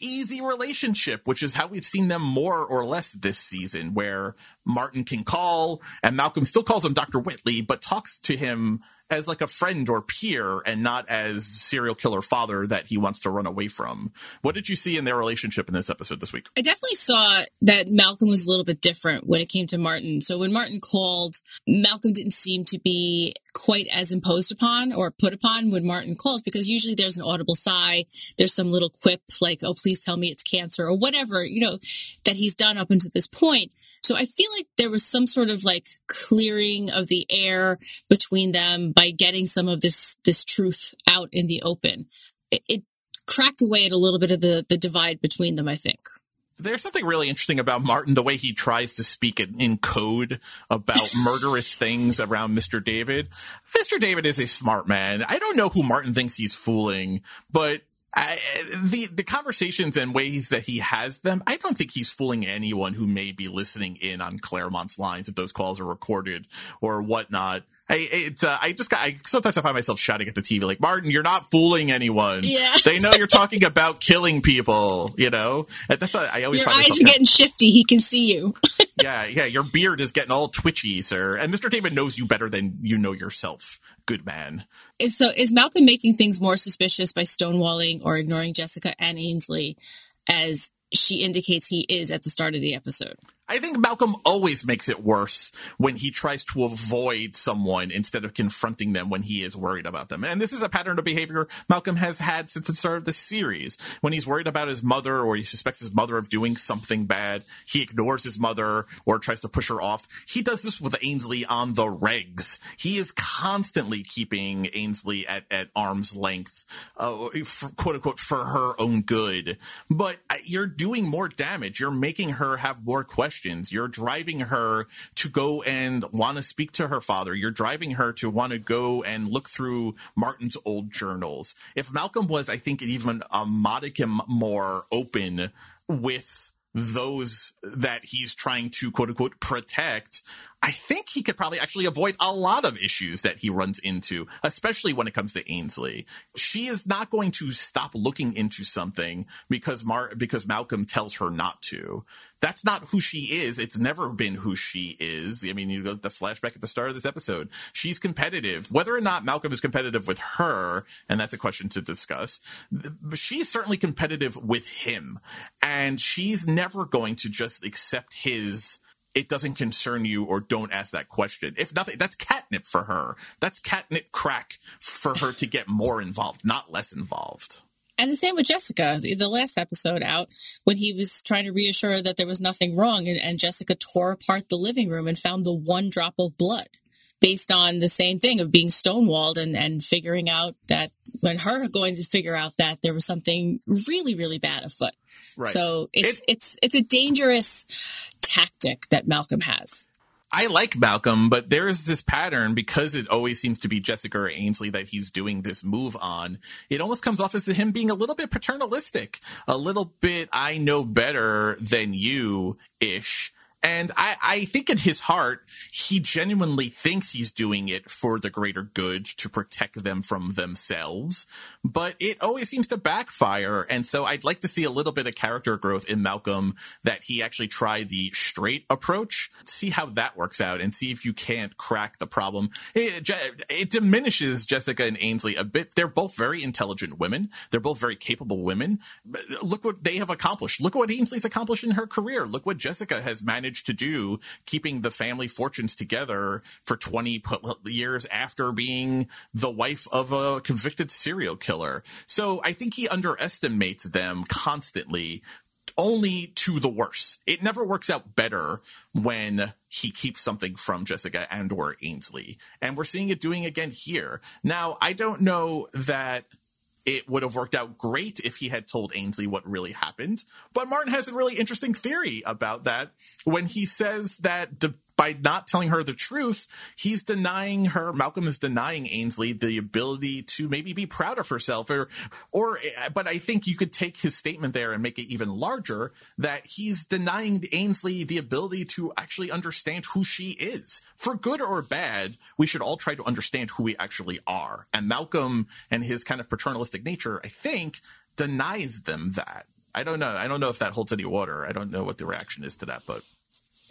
easy relationship, which is how we've seen them more or less this season, where Martin can call and Malcolm still calls him Doctor Whitley, but talks to him as like a friend or peer and not as serial killer father that he wants to run away from. What did you see in their relationship in this episode this week? I definitely saw that Malcolm was a little bit different when it came to Martin. So when Martin called, Malcolm didn't seem to be quite as imposed upon or put upon when Martin calls, because usually there's an audible sigh. There's some little quip like, oh, please tell me it's cancer or whatever, you know, that he's done up until this point. So I feel like there was some sort of like clearing of the air between them by getting some of this this truth out in the open. It, it cracked away at a little bit of the, the divide between them, I think. There's something really interesting about Martin, the way he tries to speak in, in code about murderous things around Mister David. Mister David is a smart man. I don't know who Martin thinks he's fooling, but I, the the conversations and ways that he has them, I don't think he's fooling anyone who may be listening in on Claremont's lines if those calls are recorded or whatnot. I it's uh, I just got I sometimes I find myself shouting at the T V like, Martin, you're not fooling anyone. Yeah. They know you're talking about killing people, you know? That's what I always Your find eyes are getting shifty, he can see you. yeah, yeah, your beard is getting all twitchy, sir. And Mister Damon knows you better than you know yourself. Good man. Is so is Malcolm making things more suspicious by stonewalling or ignoring Jessica and Ainsley as she indicates he is at the start of the episode? I think Malcolm always makes it worse when he tries to avoid someone instead of confronting them when he is worried about them. And this is a pattern of behavior Malcolm has had since the start of the series. When he's worried about his mother or he suspects his mother of doing something bad, he ignores his mother or tries to push her off. He does this with Ainsley on the regs. He is constantly keeping Ainsley at, at arm's length, uh, for, quote unquote, for her own good. But you're doing more damage. You're making her have more questions. You're driving her to go and want to speak to her father. You're driving her to want to go and look through Martin's old journals. If Malcolm was, I think, even a modicum more open with those that he's trying to, quote unquote, protect, I think he could probably actually avoid a lot of issues that he runs into, especially when it comes to Ainsley. She is not going to stop looking into something because Mar- because Malcolm tells her not to. That's not who she is. It's never been who she is. I mean, you look at the flashback at the start of this episode. She's competitive. Whether or not Malcolm is competitive with her, and that's a question to discuss, she's certainly competitive with him. And she's never going to just accept his... it doesn't concern you or don't ask that question. If nothing, that's catnip for her. That's catnip crack for her to get more involved, not less involved. And the same with Jessica, the last episode out, when he was trying to reassure her that there was nothing wrong, and, and Jessica tore apart the living room and found the one drop of blood. based on the same thing of being stonewalled and, and figuring out that when her going to figure out that there was something really, really bad afoot. Right. So it's, it, it's, it's a dangerous tactic that Malcolm has. I like Malcolm, but there's this pattern because it always seems to be Jessica or Ainsley that he's doing this move on. It almost comes off as him being a little bit paternalistic, a little bit, I know better than you ish. And I, I think in his heart, he genuinely thinks he's doing it for the greater good, to protect them from themselves. But it always seems to backfire. And so I'd like to see a little bit of character growth in Malcolm, that he actually tried the straight approach. See how that works out and see if you can't crack the problem. It, it diminishes Jessica and Ainsley a bit. They're both very intelligent women. They're both very capable women. Look what they have accomplished. Look what Ainsley's accomplished in her career. Look what Jessica has managed to do, keeping the family fortunes together for twenty years after being the wife of a convicted serial killer. So I think he underestimates them constantly, only to the worse. It never works out better when he keeps something from Jessica and or Ainsley. And we're seeing it doing again here. Now, I don't know that it would have worked out great if he had told Ainsley what really happened. But Martin has a really interesting theory about that when he says that de- by not telling her the truth, he's denying her. Malcolm is denying Ainsley the ability to maybe be proud of herself. Or, or, but I think you could take his statement there and make it even larger, that he's denying Ainsley the ability to actually understand who she is. For good or bad, we should all try to understand who we actually are. And Malcolm and his kind of paternalistic nature, I think, denies them that. I don't know. I don't know if that holds any water. I don't know what the reaction is to that, but.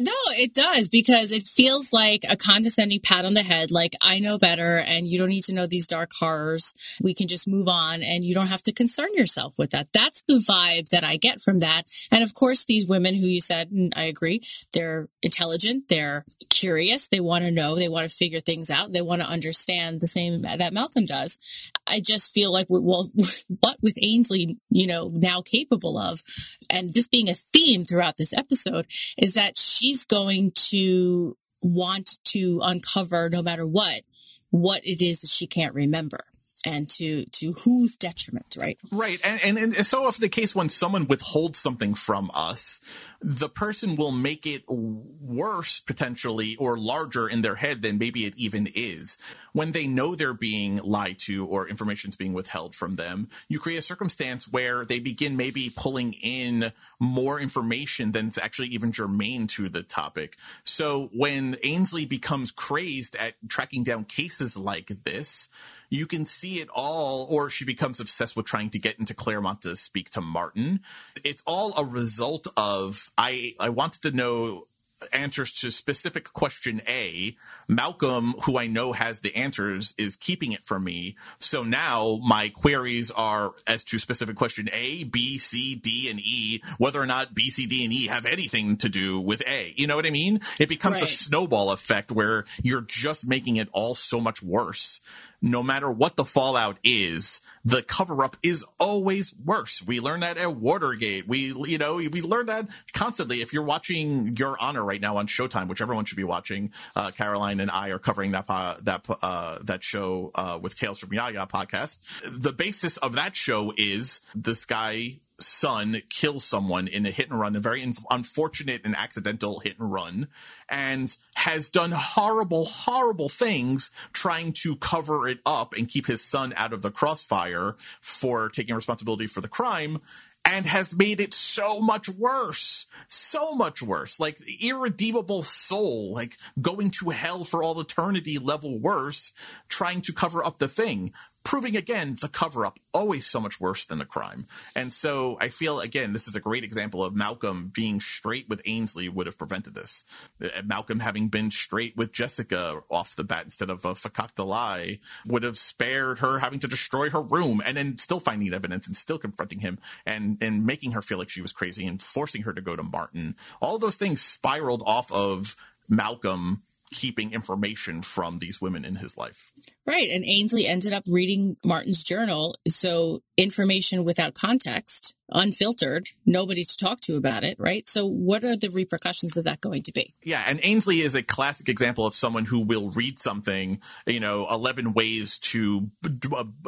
No, it does, because it feels like a condescending pat on the head, like, I know better, and you don't need to know these dark horrors. We can just move on, and you don't have to concern yourself with that. That's the vibe that I get from that. And of course, these women who you said, and I agree, they're intelligent, they're curious, they want to know, they want to figure things out, they want to understand the same that Malcolm does. I just feel like, well, what with Ainsley, you know, now capable of, and this being a theme throughout this episode, is that she She's going to want to uncover, no matter what, what it is that she can't remember, and to to whose detriment, right? Right. And, and, and so often the case when someone withholds something from us, the person will make it worse potentially or larger in their head than maybe it even is. When they know they're being lied to or information's being withheld from them, you create a circumstance where they begin maybe pulling in more information than it's actually even germane to the topic. So when Ainsley becomes crazed at tracking down cases like this, you can see it all, or she becomes obsessed with trying to get into Claremont to speak to Martin. It's all a result of, I, I wanted to know answers to specific question A. Malcolm, who I know has the answers, is keeping it from me. So now my queries are as to specific question A, B, C, D, and E, whether or not B, C, D, and E have anything to do with A. You know what I mean? It becomes right. a snowball effect where you're just making it all so much worse. No matter what the fallout is, the cover-up is always worse. We learn that at Watergate. We, you know, we learn that constantly. If you're watching Your Honor right now on Showtime, which everyone should be watching, uh, Caroline and I are covering that uh, that uh, that show uh, with Tales from Yaya podcast. The basis of that show is this guy. Son kills someone in a hit and run, a very inf- unfortunate and accidental hit and run, and has done horrible, horrible things trying to cover it up and keep his son out of the crossfire for taking responsibility for the crime. And has made it so much worse, so much worse, like irredeemable soul, like going to hell for all eternity level worse, trying to cover up the thing, proving again, the cover up always so much worse than the crime. And so I feel, again, this is a great example of Malcolm being straight with Ainsley would have prevented this. Malcolm having been straight with Jessica off the bat instead of a fakakta lie would have spared her having to destroy her room and then still finding evidence and still confronting him and and making her feel like she was crazy and forcing her to go to Martin. All those things spiraled off of Malcolm keeping information from these women in his life. Right. And Ainsley ended up reading Martin's journal. So information without context, unfiltered, nobody to talk to about it. Right. So what are the repercussions of that going to be? Yeah. And Ainsley is a classic example of someone who will read something, you know, eleven ways to,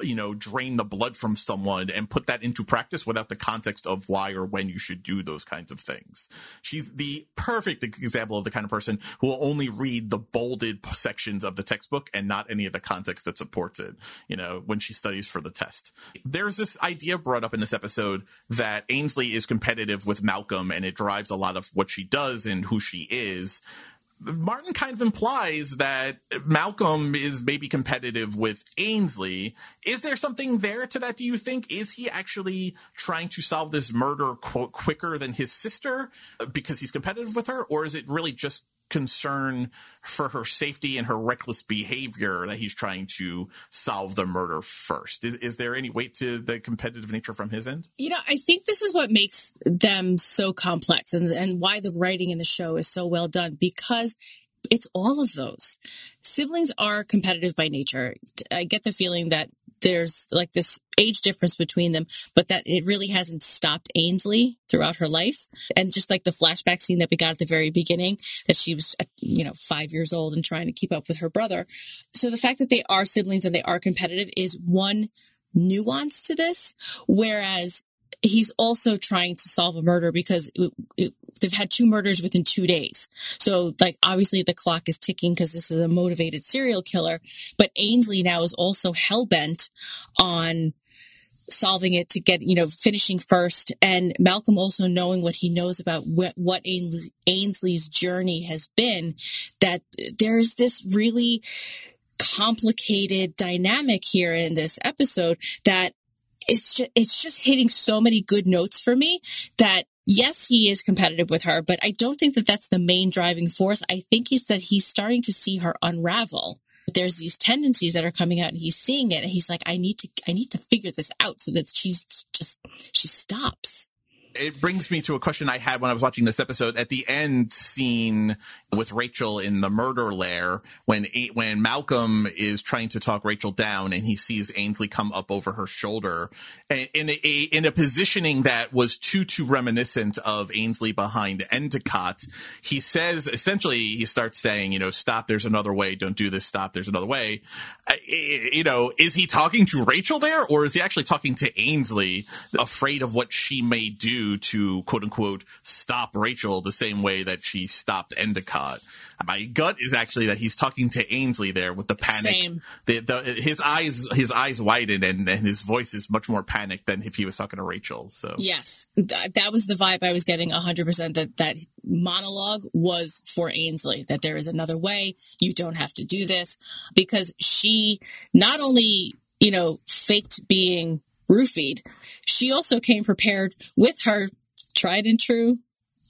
you know, drain the blood from someone and put that into practice without the context of why or when you should do those kinds of things. She's the perfect example of the kind of person who will only read the bolded sections of the textbook and not any of the context that supports it, you know, when she studies for the test. There's this idea brought up in this episode that Ainsley is competitive with Malcolm and it drives a lot of what she does and who she is. Martin kind of implies that Malcolm is maybe competitive with Ainsley. Is there something there to that, do you think? Is he actually trying to solve this murder, quote, quicker than his sister because he's competitive with her? Or is it really just concern for her safety and her reckless behavior that he's trying to solve the murder first? Is, is there any weight to the competitive nature from his end? You know, I think this is what makes them so complex and, and why the writing in the show is so well done, because it's all of those. Siblings are competitive by nature. I get the feeling that there's like this age difference between them, but that it really hasn't stopped Ainsley throughout her life. And just like the flashback scene that we got at the very beginning, that she was, you know, five years old and trying to keep up with her brother. So the fact that they are siblings and they are competitive is one nuance to this, whereas he's also trying to solve a murder because it, it, they've had two murders within two days. So, like, obviously the clock is ticking because this is a motivated serial killer. But Ainsley now is also hellbent on solving it to get, you know, finishing first. And Malcolm also knowing what he knows about wh- what Ainsley, Ainsley's journey has been, that there's this really complicated dynamic here in this episode that it's just, it's just hitting so many good notes for me that, yes, he is competitive with her, but I don't think that that's the main driving force. I think he's that he's starting to see her unravel. There's these tendencies that are coming out and he's seeing it. And he's like, I need to, I need to figure this out so that she's just, she stops. It brings me to a question I had when I was watching this episode at the end scene with Rachel in the murder lair, when when Malcolm is trying to talk Rachel down and he sees Ainsley come up over her shoulder and in a, in a positioning that was too, too reminiscent of Ainsley behind Endicott. He says, essentially, he starts saying, you know, stop, there's another way. Don't do this. Stop, there's another way. I, you know, is he talking to Rachel there, or is he actually talking to Ainsley, afraid of what she may do to, quote unquote, stop Rachel the same way that she stopped Endicott? My gut is actually that he's talking to Ainsley there with the panic. The, the, his eyes his eyes widen and, and his voice is much more panicked than if he was talking to Rachel. So yes, th- that was the vibe I was getting one hundred percent, that that monologue was for Ainsley, that there is another way. You don't have to do this, because she not only, you know, faked being roofied, she also came prepared with her tried and true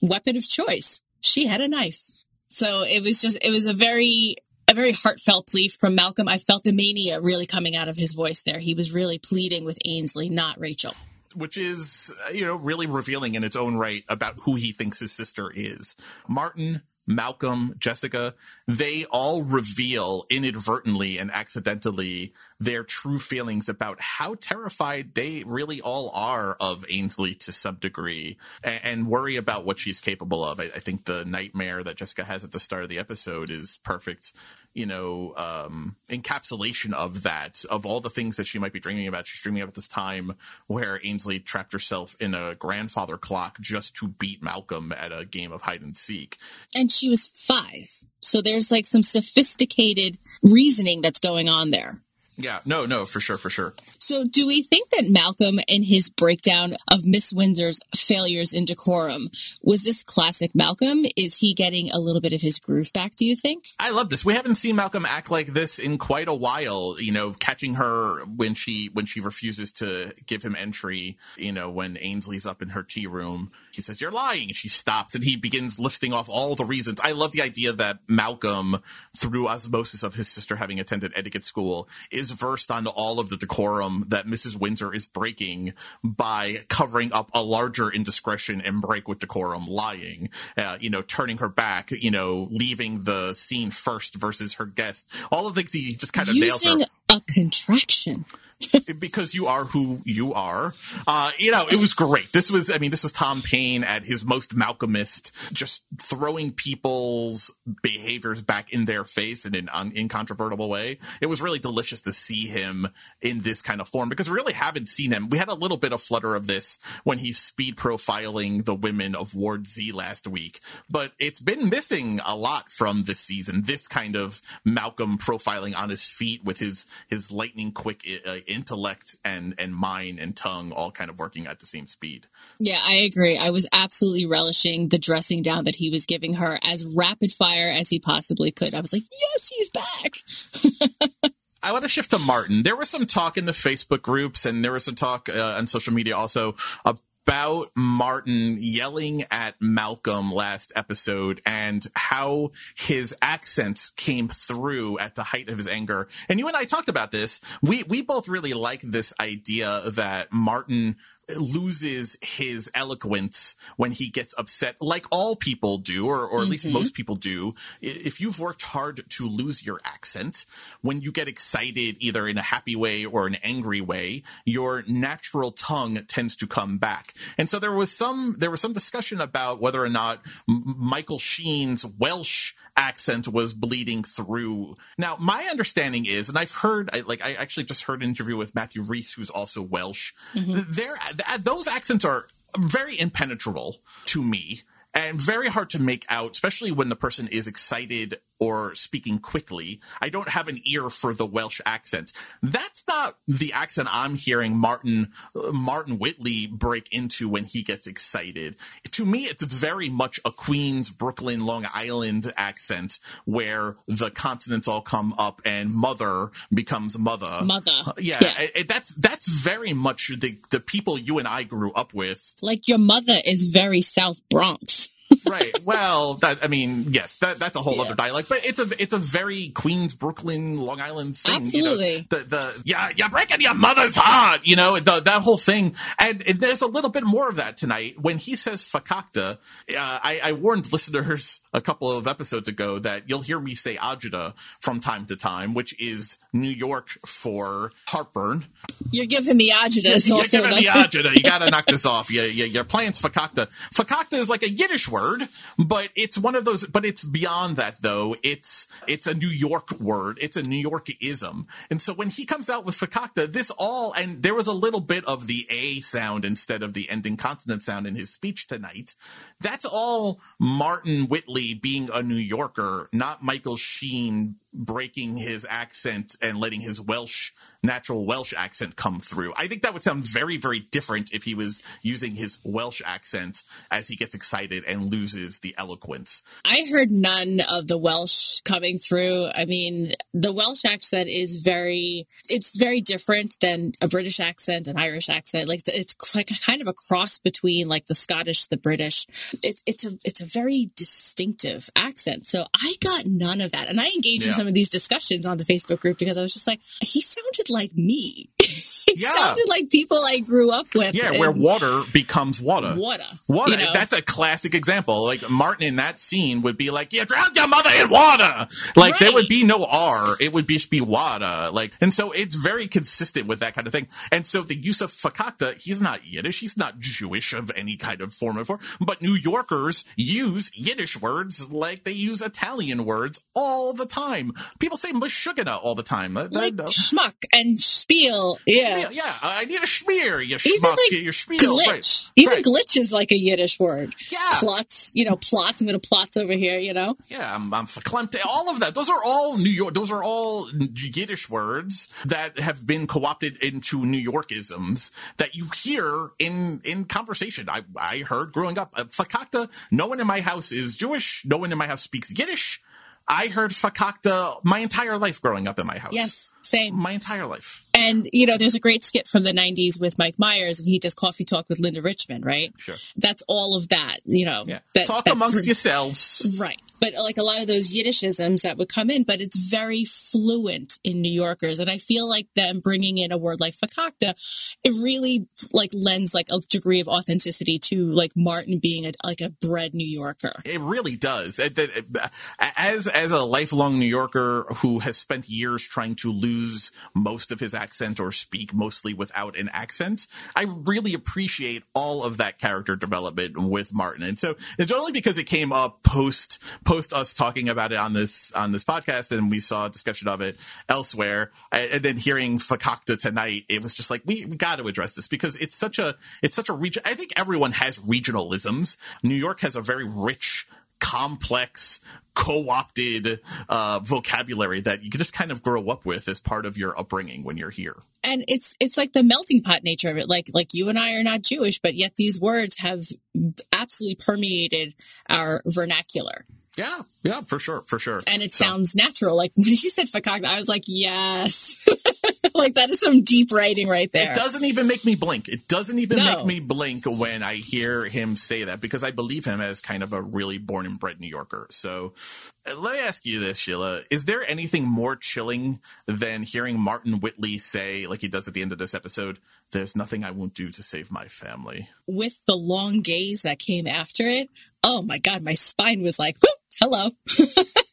weapon of choice. She had a knife. So it was just, it was a very, a very heartfelt plea from Malcolm. I felt the mania really coming out of his voice there. He was really pleading with Ainsley, not Rachel. Which is, you know, really revealing in its own right about who he thinks his sister is. Martin, Malcolm, Jessica, they all reveal inadvertently and accidentally their true feelings about how terrified they really all are of Ainsley to some degree, and, and worry about what she's capable of. I, I think the nightmare that Jessica has at the start of the episode is perfect, you know, um, encapsulation of that, of all the things that she might be dreaming about. She's dreaming about this time where Ainsley trapped herself in a grandfather clock just to beat Malcolm at a game of hide and seek. And she was five. So there's like some sophisticated reasoning that's going on there. Yeah, no, no, for sure, for sure. So do we think that Malcolm, in his breakdown of Miss Windsor's failures in decorum, was this classic Malcolm? Is he getting a little bit of his groove back, do you think? I love this. We haven't seen Malcolm act like this in quite a while, you know, catching her when she when she refuses to give him entry, you know, when Ainsley's up in her tea room. She says, "You're lying." She stops and he begins listing off all the reasons. I love the idea that Malcolm, through osmosis of his sister having attended etiquette school, is versed on all of the decorum that Missus Windsor is breaking by covering up a larger indiscretion and break with decorum, lying, uh, you know, turning her back, you know, leaving the scene first versus her guest. All of the things he just kind of nails her. a contraction. Because you are who you are. Uh, you know, it was great. This was, I mean, this was Tom Paine at his most Malcolmist, just throwing people's behaviors back in their face in an un- incontrovertible way. It was really delicious to see him in this kind of form, because we really haven't seen him. We had a little bit of flutter of this when he's speed profiling the women of Ward Z last week, but it's been missing a lot from this season. This kind of Malcolm profiling on his feet with his, his lightning quick uh, intellect and and mind and tongue all kind of working at the same speed. Yeah, I agree. I was absolutely relishing the dressing down that he was giving her as rapid fire as he possibly could. I was like, yes, he's back. I want to shift to Martin. There was some talk in the Facebook groups and there was some talk uh, on social media also about about Martin yelling at Malcolm last episode and how his accents came through at the height of his anger. And you and I talked about this. We we both really like this idea that Martin loses his eloquence when he gets upset, like all people do, or, or at mm-hmm. least most people do. If you've worked hard to lose your accent, when you get excited, either in a happy way or an angry way, your natural tongue tends to come back. And so there was some there was some discussion about whether or not Michael Sheen's Welsh accent was bleeding through. Now, my understanding is, and I've heard, I, like, I actually just heard an interview with Matthew Rhys, who's also Welsh. Mm-hmm. There, th- those accents are very impenetrable to me and very hard to make out, especially when the person is excited or speaking quickly. I don't have an ear for the Welsh accent. That's not the accent I'm hearing Martin Martin Whitley break into when he gets excited. To me, it's very much a Queens, Brooklyn, Long Island accent where the consonants all come up and mother becomes mother. Mother. Yeah, yeah. It, it, that's that's very much the, the people you and I grew up with. Like your mother is very South Bronx. Right. Well, that I mean, yes, that that's a whole yeah. other dialect, but it's a it's a very Queens, Brooklyn, Long Island thing. Absolutely. You know, the the yeah, you're breaking your mother's heart. You know, the, that whole thing. And, and there's a little bit more of that tonight when he says fakakta. Uh, I, I warned listeners a couple of episodes ago that you'll hear me say agita from time to time, which is New York for heartburn. You're giving me agita. You're also giving me agita. You got to knock this off. You, you, your plan's fakakta. Fakakta is like a Yiddish word. Word, but it's one of those, but it's beyond that though. It's, it's a New York word. It's a New York-ism. And so when he comes out with fakakta, this all, and there was a little bit of the A sound instead of the ending consonant sound in his speech tonight. That's all Martin Whitley being a New Yorker, not Michael Sheen breaking his accent and letting his Welsh, natural Welsh accent come through. I think that would sound very, very different if he was using his Welsh accent as he gets excited and loses the eloquence. I heard none of the Welsh coming through. I mean, the Welsh accent is very, it's very different than a British accent, an Irish accent. Like it's like kind of a cross between like the Scottish, the British. It's it's a it's a very distinctive accent. So I got none of that, and I engaged yeah. in some of these discussions on the Facebook group because I was just like, he sounded like me. It yeah. sounded like people I grew up with. Yeah, where water becomes water. Water. Water. You know? That's a classic example. Like, Martin in that scene would be like, you drowned your mother in water! Like, right. There would be no R. It would just be water. Like, and so it's very consistent with that kind of thing. And so the use of fakakta, he's not Yiddish. He's not Jewish of any kind of form or form. But New Yorkers use Yiddish words like they use Italian words all the time. People say mashugana all the time. That, like that, uh, schmuck and spiel. Yeah. Yeah, yeah, I need a schmear, you schmuck, like you schmeal. Glitch. Right. Even right. glitch is like a Yiddish word. Yeah. Plots, you know, plots, I'm going to plots over here, you know? Yeah, I'm, I'm verklempt, all of that. Those are all New York, those are all Yiddish words that have been co-opted into New Yorkisms that you hear in, in conversation. I, I heard growing up, uh, fakakta, no one in my house is Jewish, no one in my house speaks Yiddish. I heard fakakta my entire life growing up in my house. Yes, same. My entire life. And, you know, there's a great skit from the nineties with Mike Myers, and he does Coffee Talk with Linda Richmond, right? Sure. That's all of that, you know. Yeah. That, Talk that amongst per- yourselves. Right. But like a lot of those Yiddishisms that would come in, but it's very fluent in New Yorkers. And I feel like them bringing in a word like fakakta, it really like lends like a degree of authenticity to like Martin being a, like a bred New Yorker. It really does. As, as a lifelong New Yorker who has spent years trying to lose most of his accent or speak mostly without an accent, I really appreciate all of that character development with Martin. And so it's only because it came up post post us talking about it on this on this podcast, and we saw a discussion of it elsewhere, and then hearing fakakta tonight, it was just like we, we got to address this because it's such a it's such a region. I think everyone has regionalisms. New York has a very rich, complex, co-opted uh, vocabulary that you can just kind of grow up with as part of your upbringing when you're here. And it's it's like the melting pot nature of it. Like like you and I are not Jewish, but yet these words have absolutely permeated our vernacular. Yeah, yeah, for sure, for sure. And it so. sounds natural. Like when you said fakakta, I was like, yes. Like that is some deep writing right there. It doesn't even make me blink. It doesn't even no. make me blink when I hear him say that, because I believe him as kind of a really born and bred New Yorker. So let me ask you this, Sheila. Is there anything more chilling than hearing Martin Whitley say, like he does at the end of this episode, "There's nothing I won't do to save my family"? With the long gaze that came after it, oh my God, my spine was like, whoop, hello.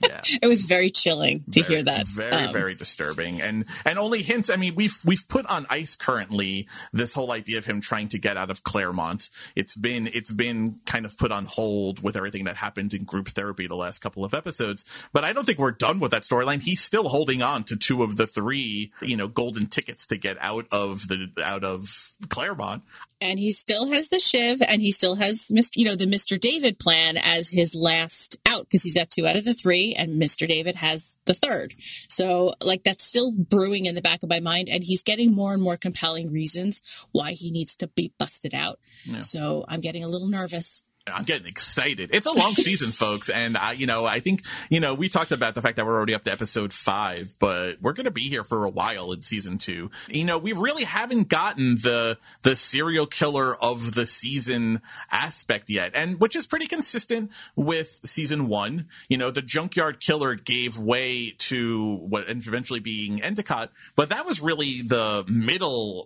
Yeah. It was very chilling to very, hear that. Very, um, very disturbing. And and only hints. I mean, we've we've put on ice currently this whole idea of him trying to get out of Claremont. It's been it's been kind of put on hold with everything that happened in group therapy the last couple of episodes. But I don't think we're done with that storyline. He's still holding on to two of the three, you know, golden tickets to get out of the out of Claremont. And he still has the shiv, and he still has, Mister you know, the Mister David plan as his last out, because he's got two out of the three, and Mister David has the third. So, like, that's still brewing in the back of my mind, and he's getting more and more compelling reasons why he needs to be busted out. Yeah. So I'm getting a little nervous. I'm getting excited. It's a long season, folks. And, I, you know, I think, you know, we talked about the fact that we're already up to episode five, but we're going to be here for a while in season two. You know, we really haven't gotten the the serial killer of the season aspect yet, and which is pretty consistent with season one. You know, the junkyard killer gave way to what ended up eventually being Endicott, but that was really the middle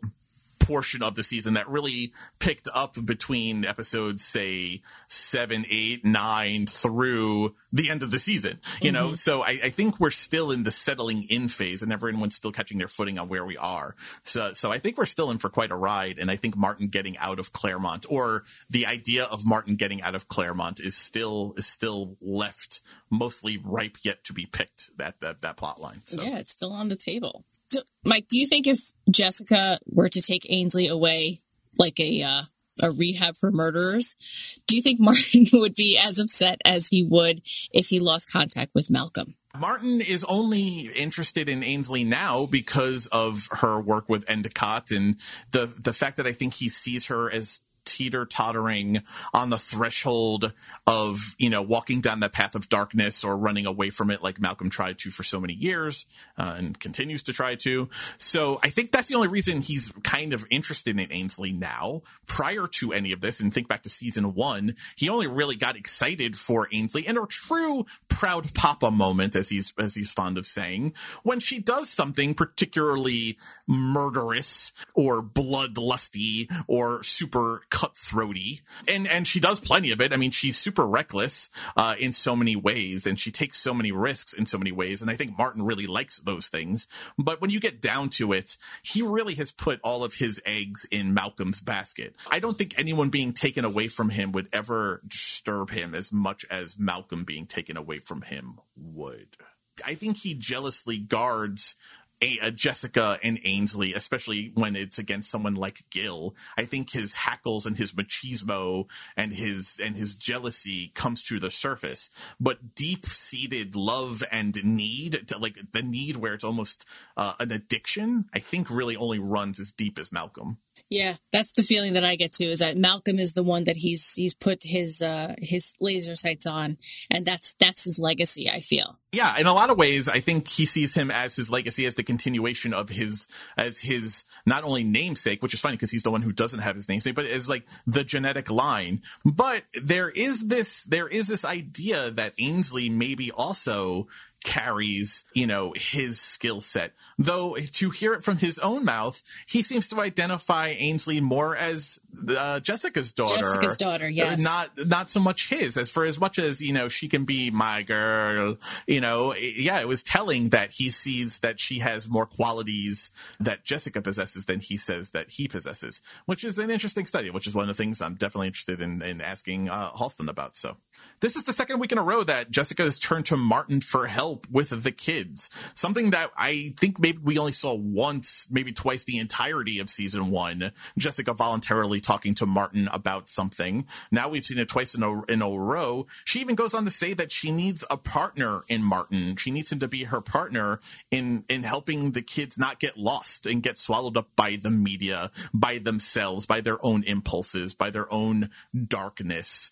portion of the season that really picked up between episodes, say, seven, eight, nine through the end of the season, you mm-hmm. know? So I, I think we're still in the settling in phase, and everyone's still catching their footing on where we are. So, so I think we're still in for quite a ride. And I think Martin getting out of Claremont, or the idea of Martin getting out of Claremont, is still, is still left mostly ripe yet to be picked, that, that, that plot line. So. Yeah. It's still on the table. So, Mike, do you think if Jessica were to take Ainsley away, like a uh, a rehab for murderers, do you think Martin would be as upset as he would if he lost contact with Malcolm? Martin is only interested in Ainsley now because of her work with Endicott, and the the fact that I think he sees her as teeter-tottering on the threshold of, you know, walking down the path of darkness or running away from it, like Malcolm tried to for so many years uh, and continues to try to. So I think that's the only reason he's kind of interested in Ainsley now. Prior to any of this, and think back to season one, he only really got excited for Ainsley in a true proud papa moment, as he's as he's fond of saying, when she does something particularly murderous or bloodlusty or super cutthroaty, and and she does plenty of it. I mean, she's super reckless uh in so many ways, and she takes so many risks in so many ways, and I think Martin really likes those things. But when you get down to it, he really has put all of his eggs in Malcolm's basket. I don't think anyone being taken away from him would ever disturb him as much as Malcolm being taken away from him would. I think he jealously guards A Jessica and Ainsley, especially when it's against someone like Gil. I think his hackles and his machismo and his and his jealousy comes to the surface, but deep-seated love and need, to, like the need where it's almost uh, an addiction, I think really only runs as deep as Malcolm. Yeah, that's the feeling that I get too, is that Malcolm is the one that he's he's put his uh, his laser sights on, and that's that's his legacy, I feel. Yeah, in a lot of ways, I think he sees him as his legacy, as the continuation of his, as his not only namesake, which is funny because he's the one who doesn't have his namesake, but as like the genetic line. But there is this there is this idea that Ainsley maybe also carries, you know, his skill set. Though, to hear it from his own mouth, he seems to identify Ainsley more as uh, Jessica's daughter. Jessica's daughter, yes. Not not so much his. As for as much as, you know, she can be my girl, you know, yeah, it was telling that he sees that she has more qualities that Jessica possesses than he says that he possesses, which is an interesting study, which is one of the things I'm definitely interested in, in asking uh, Halston about. So this is the second week in a row that Jessica has turned to Martin for help with the kids, something that I think maybe we only saw once, maybe twice, the entirety of season one, Jessica voluntarily talking to Martin about something. Now we've seen it twice in a, in a row. She even goes on to say that she needs a partner in Martin. She needs him to be her partner in, in helping the kids not get lost and get swallowed up by the media, by themselves, by their own impulses, by their own darkness.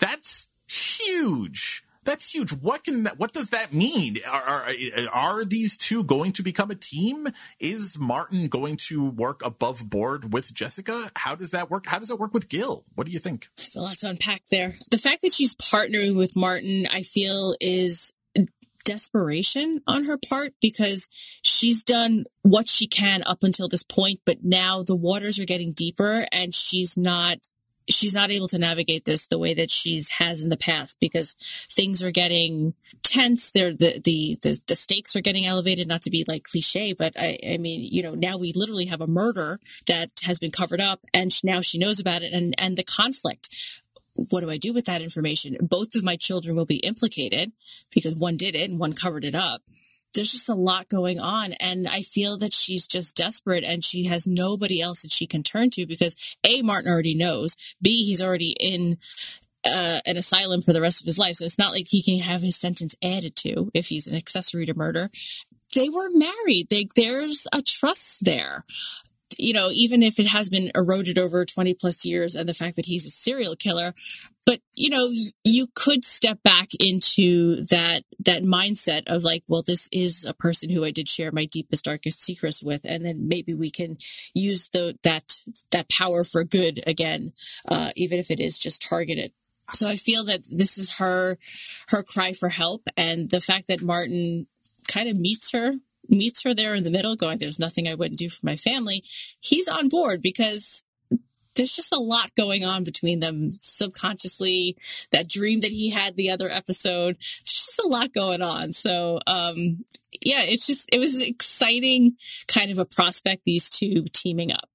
That's huge. That's huge. What can that, what does that mean? Are, are are these two going to become a team? Is Martin going to work above board with Jessica? How does that work? How does it work with Gil? What do you think? There's a lot to unpack there. The fact that she's partnering with Martin, I feel, is desperation on her part, because she's done what she can up until this point, but now the waters are getting deeper and she's not She's not able to navigate this the way that she's has in the past, because things are getting tense. They're, the, the, the, the stakes are getting elevated, not to be like cliche, but I, I mean, you know, now we literally have a murder that has been covered up, and now she knows about it, and, and the conflict. What do I do with that information? Both of my children will be implicated because one did it and one covered it up. There's just a lot going on, and I feel that she's just desperate, and she has nobody else that she can turn to, because A, Martin already knows, B, he's already in uh, an asylum for the rest of his life, so it's not like he can have his sentence added to if he's an accessory to murder. They were married. They, there's a trust there. You know, even if it has been eroded over twenty plus years, and the fact that he's a serial killer, but, you know, you could step back into that, that mindset of like, well, this is a person who I did share my deepest, darkest secrets with. And then maybe we can use the, that, that power for good again, uh, even if it is just targeted. So I feel that this is her, her cry for help. And the fact that Martin kind of meets her meets her there in the middle, going, there's nothing I wouldn't do for my family. He's on board, because there's just a lot going on between them subconsciously. That dream that he had the other episode, there's just a lot going on. So, um, yeah, it's just, it was an exciting kind of a prospect, these two teaming up.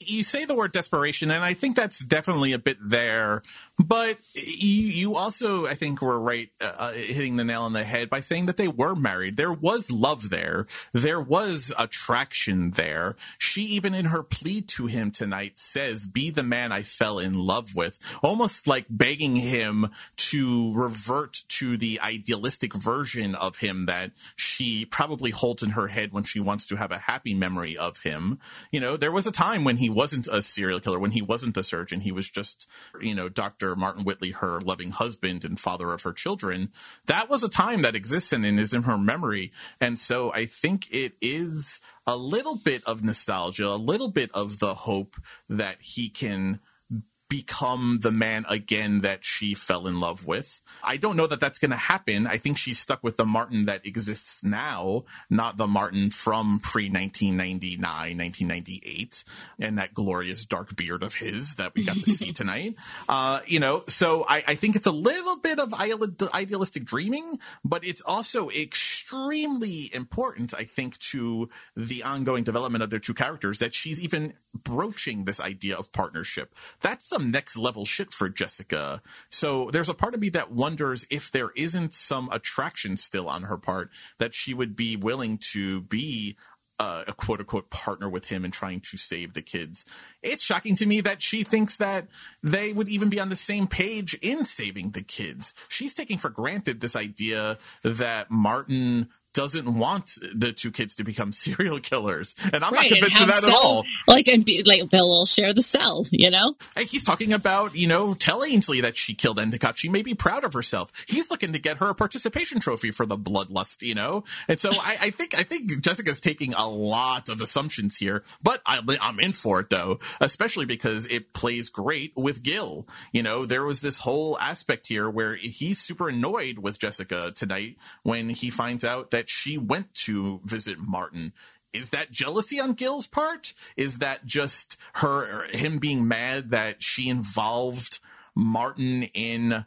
You say the word desperation, and I think that's definitely a bit there. But you, you also, I think, were right, uh, hitting the nail on the head by saying that they were married. There was love there. There was attraction there. She, even in her plea to him tonight, says, be the man I fell in love with, almost like begging him to revert to the idealistic version of him that she probably holds in her head when she wants to have a happy memory of him. You know, there was a time when he wasn't a serial killer, when he wasn't the surgeon. He was just, you know, Doctor Martin Whitley, her loving husband and father of her children. That was a time that exists and is in her memory. And so I think it is a little bit of nostalgia, a little bit of the hope that he can become the man again that she fell in love with. I don't know that that's going to happen. I think she's stuck with the Martin that exists now, not the Martin from pre-nineteen ninety-nine, nineteen ninety-eight, and that glorious dark beard of his that we got to see tonight. Uh, you know, so I, I think it's a little bit of idealistic dreaming, but it's also extremely important, I think, to the ongoing development of their two characters, that she's even broaching this idea of partnership. That's a next level shit for Jessica. So there's a part of me that wonders if there isn't some attraction still on her part, that she would be willing to be uh, a quote unquote partner with him in trying to save the kids. It's shocking to me that she thinks that they would even be on the same page in saving the kids. She's taking for granted this idea that Martin doesn't want the two kids to become serial killers. And I'm right, not convinced of that cell, at all. Like, and be, like, they'll all share the cell, you know? And he's talking about, you know, tell Ainsley that she killed Endicott. She may be proud of herself. He's looking to get her a participation trophy for the bloodlust, you know? And so I, I think I think Jessica's taking a lot of assumptions here, but I, I'm in for it, though, especially because it plays great with Gil. You know, there was this whole aspect here where he's super annoyed with Jessica tonight when he finds out that she went to visit Martin. Is that jealousy on Gil's part? Is that just her, him being mad that she involved Martin in a,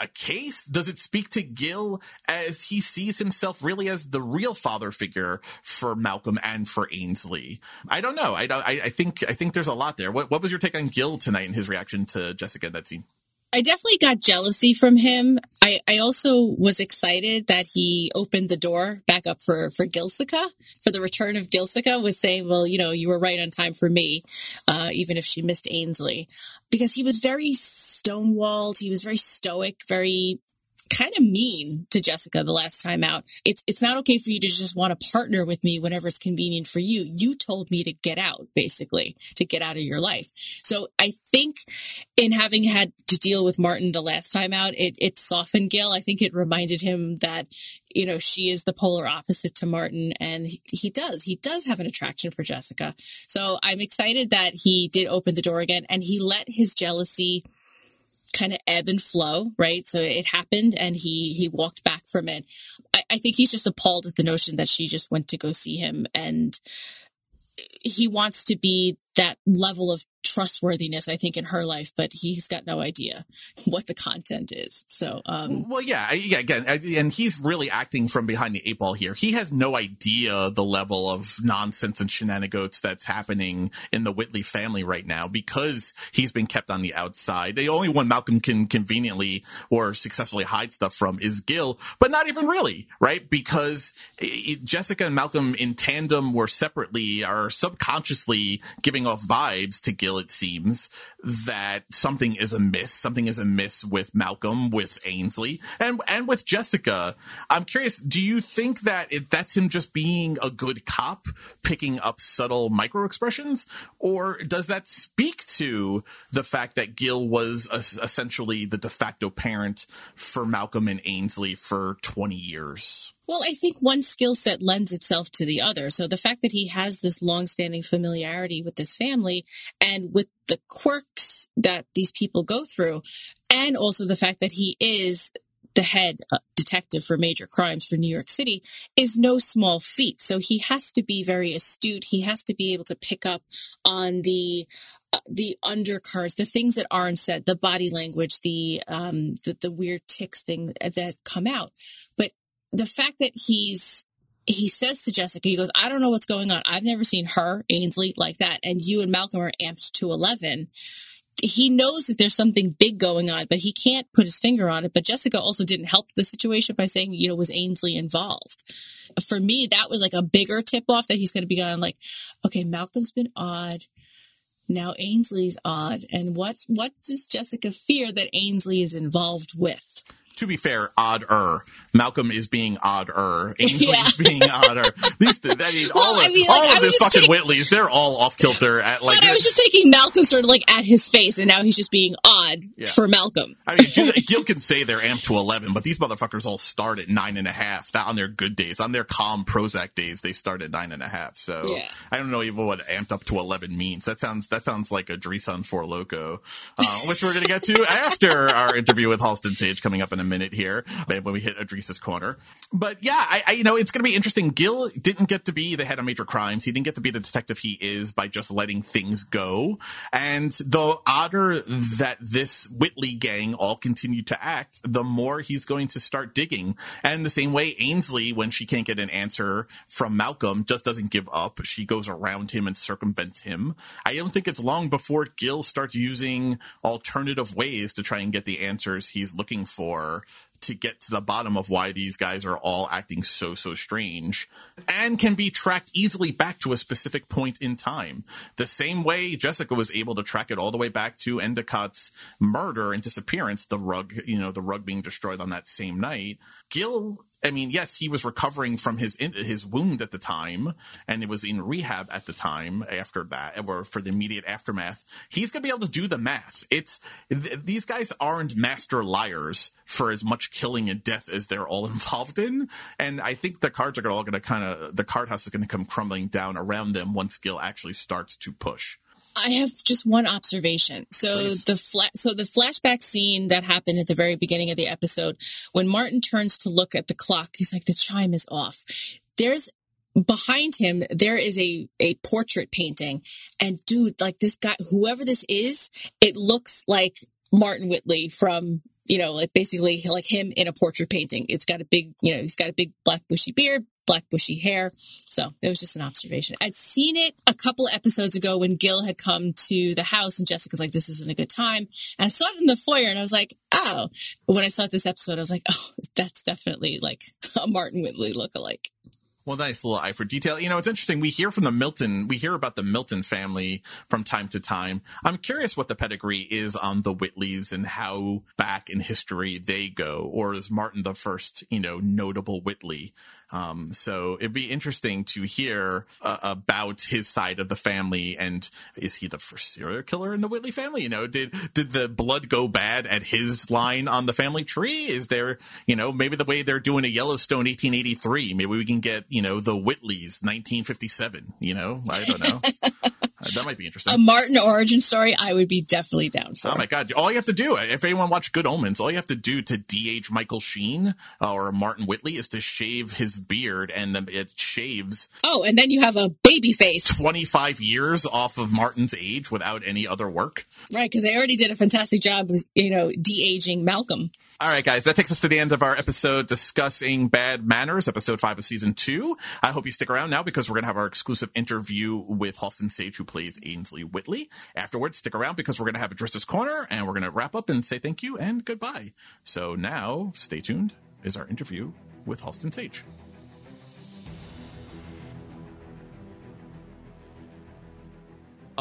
a case? Does it speak to Gil as he sees himself really as the real father figure for Malcolm and for Ainsley? I don't know. I don't, I, I think I think there's a lot there. What, what was your take on Gil tonight and his reaction to Jessica in that scene? I definitely got jealousy from him. I, I also was excited that he opened the door back up for, for Gilsica, for the return of Gilsica, was saying, well, you know, you were right on time for me, uh, even if she missed Ainsley. Because he was very stonewalled. He was very stoic, very kind of mean to Jessica the last time out. It's it's not okay for you to just want to partner with me whenever it's convenient for you. You told me to get out, basically, to get out of your life. So I think in having had to deal with Martin the last time out, it, it softened Gil. I think it reminded him that, you know, she is the polar opposite to Martin, and he, he does. He does have an attraction for Jessica. So I'm excited that he did open the door again, and he let his jealousy kind of ebb and flow, right? So it happened, and he he walked back from it. I, I think he's just appalled at the notion that she just went to go see him, and he wants to be that level of trustworthiness, I think, in her life, but he's got no idea what the content is. So, um, well, yeah, I, yeah, again, I, and he's really acting from behind the eight ball here. He has no idea the level of nonsense and shenanigans that's happening in the Whitley family right now, because he's been kept on the outside. The only one Malcolm can conveniently or successfully hide stuff from is Gil, but not even really, right? Because it, Jessica and Malcolm in tandem or separately are subconsciously giving off vibes to Gil, it seems, that something is amiss. Something is amiss with Malcolm, with Ainsley, and and with Jessica. I'm curious, do you think that it, that's him just being a good cop, picking up subtle micro expressions? Or does that speak to the fact that Gil was a, essentially the de facto parent for Malcolm and Ainsley for twenty years? Well, I think one skill set lends itself to the other. So the fact that he has this longstanding familiarity with this family and with the quirks that these people go through, and also the fact that he is the head detective for major crimes for New York City, is no small feat. So he has to be very astute. He has to be able to pick up on the Uh, the undercards, the things that aren't said, the body language, the um, the, the weird tics thing that come out. But the fact that he's he says to Jessica, he goes, I don't know what's going on. I've never seen her, Ainsley, like that. And you and Malcolm are amped to eleven. He knows that there's something big going on, but he can't put his finger on it. But Jessica also didn't help the situation by saying, you know, was Ainsley involved? For me, that was like a bigger tip off that he's going to be going like, okay, Malcolm's been odd. Now Ainsley's odd. And what, what does Jessica fear that Ainsley is involved with? To be fair, odder. Malcolm is being odder. Ainsley yeah. is being odder. These, I mean, well, all of, I mean, like, all of the fucking taking... Whitleys, they're all off kilter. At like, but I was just taking Malcolm sort of like at his face, and now he's just being odd yeah. for Malcolm. I mean, Gil can say they're amped to eleven, but these motherfuckers all start at nine and a half. Not on their good days, on their calm Prozac days, they start at nine and a half. So yeah. I don't know even what amped up to eleven means. That sounds that sounds like a Drisan Four Loco, uh, which we're gonna get to after our interview with Halston Sage coming up in a minute here when we hit Adresa's corner. But yeah, I, I you know, it's going to be interesting. Gil didn't get to be the head of major crimes. He didn't get to be the detective he is by just letting things go. And the odder that this Whitley gang all continue to act, the more he's going to start digging. And the same way Ainsley, when she can't get an answer from Malcolm, just doesn't give up. She goes around him and circumvents him. I don't think it's long before Gil starts using alternative ways to try and get the answers he's looking for, to get to the bottom of why these guys are all acting so, so strange, and can be tracked easily back to a specific point in time. The same way Jessica was able to track it all the way back to Endicott's murder and disappearance, the rug, you know, the rug being destroyed on that same night. Gil I mean, yes, he was recovering from his his wound at the time, and it was in rehab at the time after that, or for the immediate aftermath. He's going to be able to do the math. It's th- these guys aren't master liars for as much killing and death as they're all involved in, and I think the cards are all going to kind of – the card house is going to come crumbling down around them once Gil actually starts to push. I have just one observation. So Please. the fla- so the flashback scene that happened at the very beginning of the episode, when Martin turns to look at the clock, he's like, the chime is off. There's behind him, there is a, a portrait painting. And dude, like this guy, whoever this is, it looks like Martin Whitley from, you know, like basically like him in a portrait painting. It's got a big, you know, he's got a big black bushy beard, black bushy hair. So it was just an observation. I'd seen it a couple of episodes ago when Gil had come to the house and Jessica's like, this isn't a good time. And I saw it in the foyer and I was like, oh, when I saw this episode, I was like, oh, that's definitely like a Martin Whitley lookalike. Well, nice little eye for detail. You know, it's interesting. We hear from the Milton. We hear about the Milton family from time to time. I'm curious what the pedigree is on the Whitleys and how back in history they go. Or is Martin the first, you know, notable Whitley? Um, so it'd be interesting to hear uh, about his side of the family. And is he the first serial killer in the Whitley family? You know, did did the blood go bad at his line on the family tree? Is there, you know, maybe the way they're doing a Yellowstone eighteen eighty-three, maybe we can get, you know, the Whitleys nineteen fifty-seven, you know, I don't know. That might be interesting. A Martin origin story, I would be definitely down for. Oh, my God. All you have to do, if anyone watched Good Omens, all you have to do to de-age Michael Sheen uh, or Martin Whitley is to shave his beard, and then it shaves. Oh, and then you have a baby face. twenty-five years off of Martin's age without any other work. Right, because they already did a fantastic job, you know, de-aging Malcolm. All right, guys, that takes us to the end of our episode discussing Bad Manners, episode five of season two. I hope you stick around now because we're going to have our exclusive interview with Halston Sage, who plays Ainsley Whitley. Afterwards, stick around because we're going to have a Drista's Corner, and we're going to wrap up and say thank you and goodbye. So now, stay tuned, is our interview with Halston Sage.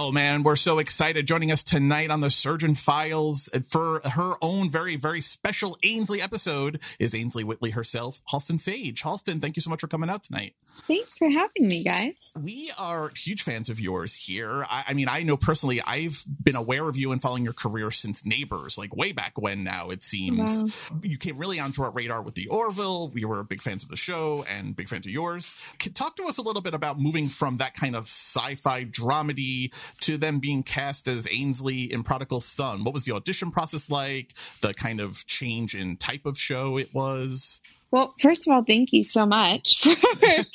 Oh, man, we're so excited. Joining us tonight on The Surgeon Files for her own very, very special Ainsley episode is Ainsley Whitley herself, Halston Sage. Halston, thank you so much for coming out tonight. Thanks for having me, guys. We are huge fans of yours here. I, I mean, I know personally I've been aware of you and following your career since Neighbors, like way back when now, it seems. Wow. You came really onto our radar with The Orville. We were big fans of the show and big fans of yours. Talk to us a little bit about moving from that kind of sci-fi dramedy to them being cast as Ainsley in Prodigal Son. What was the audition process like? The kind of change in type of show it was? Well, first of all, thank you so much for, um,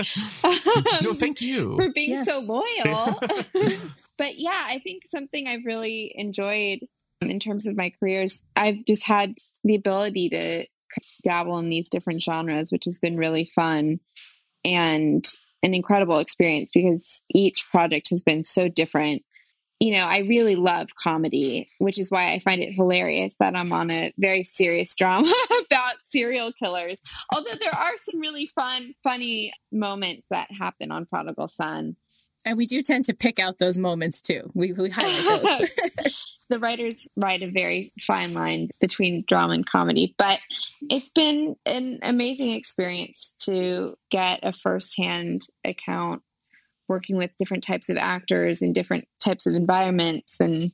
no, thank you. for being yes. so loyal. But yeah, I think something I've really enjoyed in terms of my careers, I've just had the ability to dabble in these different genres, which has been really fun. And an incredible experience because each project has been so different. You know, I really love comedy, which is why I find it hilarious that I'm on a very serious drama about serial killers. Although there are some really fun, funny moments that happen on Prodigal Son. And we do tend to pick out those moments too. We, we highlight those. The writers write a very fine line between drama and comedy, but it's been an amazing experience to get a firsthand account working with different types of actors in different types of environments. And,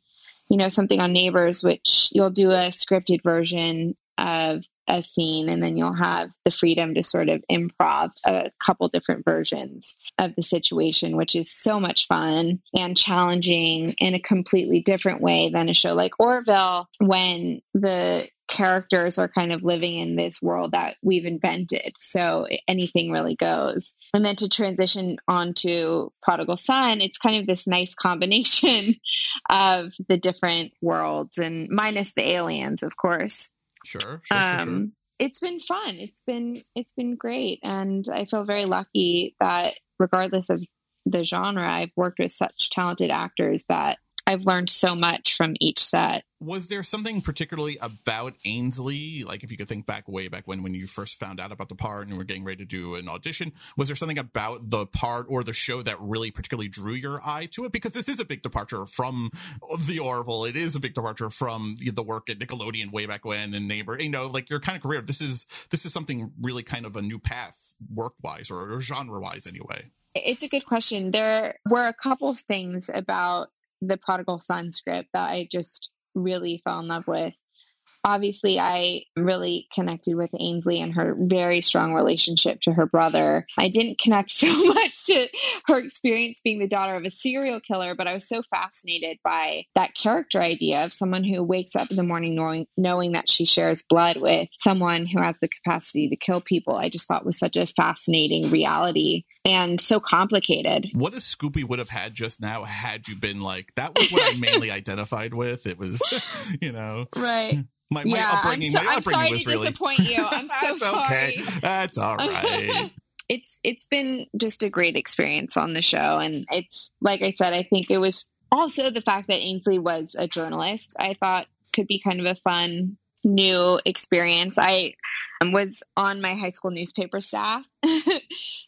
you know, something on Neighbors, which you'll do a scripted version of a scene, and then you'll have the freedom to sort of improv a couple different versions of the situation, which is so much fun and challenging in a completely different way than a show like Orville, when the characters are kind of living in this world that we've invented. So anything really goes. And then to transition onto Prodigal Son, it's kind of this nice combination of the different worlds, and minus the aliens, of course. Sure, sure, um, sure, sure. It's been fun. It's been it's been great, and I feel very lucky that regardless of the genre, I've worked with such talented actors that I've learned so much from each set. Was there something particularly about Ainsley? Like, if you could think back way back when, when you first found out about the part and were getting ready to do an audition, was there something about the part or the show that really particularly drew your eye to it? Because this is a big departure from The Orville. It is a big departure from the work at Nickelodeon way back when and Neighbor, you know, like your kind of career. This is, this is something really kind of a new path work-wise or, or genre-wise anyway. It's a good question. There were a couple of things about the Prodigal Son script that I just really fell in love with. Obviously, I really connected with Ainsley and her very strong relationship to her brother. I didn't connect so much to her experience being the daughter of a serial killer, but I was so fascinated by that character idea of someone who wakes up in the morning knowing, knowing that she shares blood with someone who has the capacity to kill people. I just thought was such a fascinating reality and so complicated. What a Scooby would have had just now had you been like, that was what I mainly identified with. It was, you know. Right. My, my yeah, I'm, so, my I'm sorry to really... disappoint you. I'm so That's sorry. Okay. That's all right. it's It's been just a great experience on the show. And it's, like I said, I think it was also the fact that Ainsley was a journalist, I thought could be kind of a fun new experience. I was on my high school newspaper staff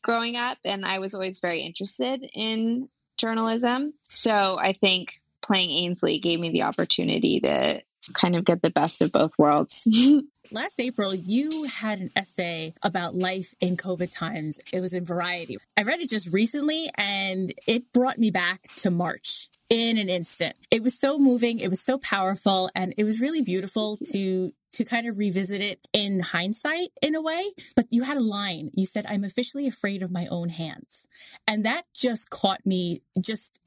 growing up, and I was always very interested in journalism. So I think playing Ainsley gave me the opportunity to kind of get the best of both worlds. Last April, you had an essay about life in COVID times. It was in Variety. I read it just recently, and it brought me back to March in an instant. It was so moving. It was so powerful. And it was really beautiful to to kind of revisit it in hindsight in a way. But you had a line. You said, "I'm officially afraid of my own hands." And that just caught me just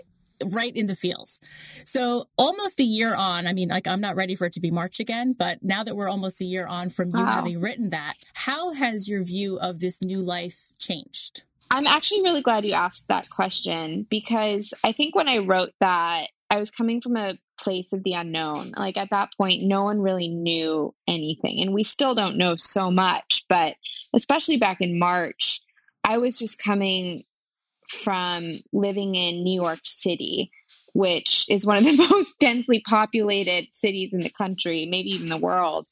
right in the feels. So almost a year on, I mean, like, I'm not ready for it to be March again, but now that we're almost a year on from you wow. having written that, how has your view of this new life changed? I'm actually really glad you asked that question, because I think when I wrote that, I was coming from a place of the unknown. Like, at that point, no one really knew anything. And we still don't know so much, but especially back in March, I was just coming from living in New York City, which is one of the most densely populated cities in the country, maybe even the world.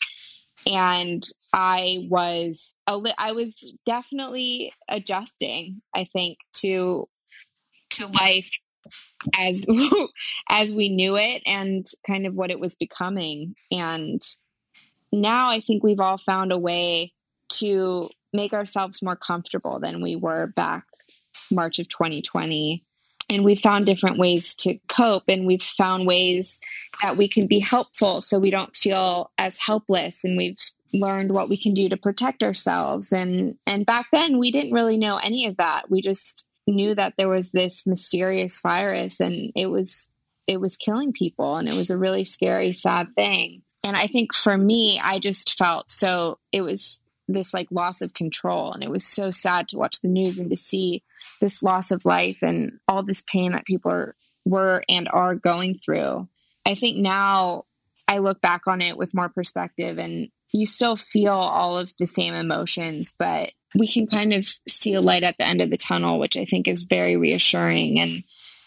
And I was, a li- I was definitely adjusting, I think, to, to life as, as we knew it and kind of what it was becoming. And now I think we've all found a way to make ourselves more comfortable than we were back March of twenty twenty. And we've found different ways to cope, and we've found ways that we can be helpful so we don't feel as helpless. And we've learned what we can do to protect ourselves. And, and back then we didn't really know any of that. We just knew that there was this mysterious virus, and it was, it was killing people. And it was a really scary, sad thing. And I think for me, I just felt so it was this like loss of control. And it was so sad to watch the news and to see this loss of life and all this pain that people are, were and are going through. I think now I look back on it with more perspective, and you still feel all of the same emotions, but we can kind of see a light at the end of the tunnel, which I think is very reassuring. And,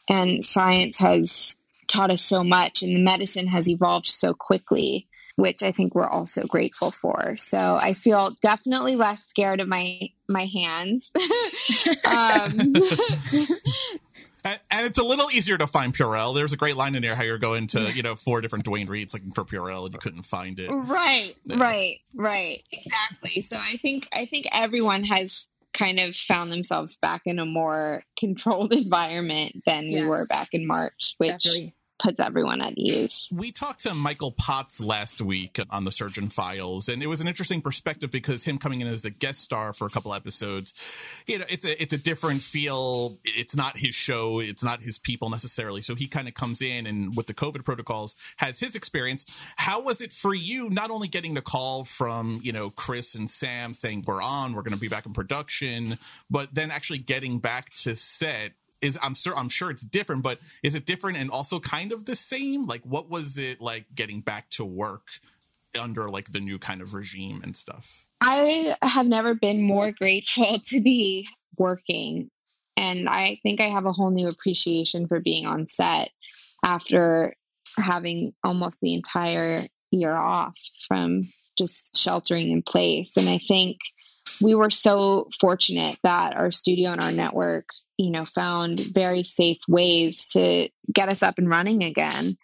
and science has taught us so much, and the medicine has evolved so quickly, which I think we're also grateful for. So I feel definitely less scared of my, my hands. um, and, and it's a little easier to find Purell. There's a great line in there how you're going to, you know, four different Dwayne Reeds looking for Purell and you couldn't find it. Right, yeah. right, right. Exactly. So I think, I think everyone has kind of found themselves back in a more controlled environment than yes. we were back in March, which... Definitely. Puts everyone at ease. We talked to Michael Potts last week on The Surgeon Files, and it was an interesting perspective because him coming in as a guest star for a couple episodes, you know, it's a it's a different feel. It's not his show. It's not his people necessarily. So he kind of comes in and with the COVID protocols has his experience. How was it for you? Not only getting the call from, you know, Chris and Sam saying we're on, we're going to be back in production, but then actually getting back to set. Is I'm sure I'm sure it's different, but is it different and also kind of the same? Like, what was it like getting back to work under like the new kind of regime and stuff? I have never been more grateful to be working. And I think I have a whole new appreciation for being on set. after having almost the entire year off from just sheltering in place. And I think we were so fortunate that our studio and our network, you know, found very safe ways to get us up and running again.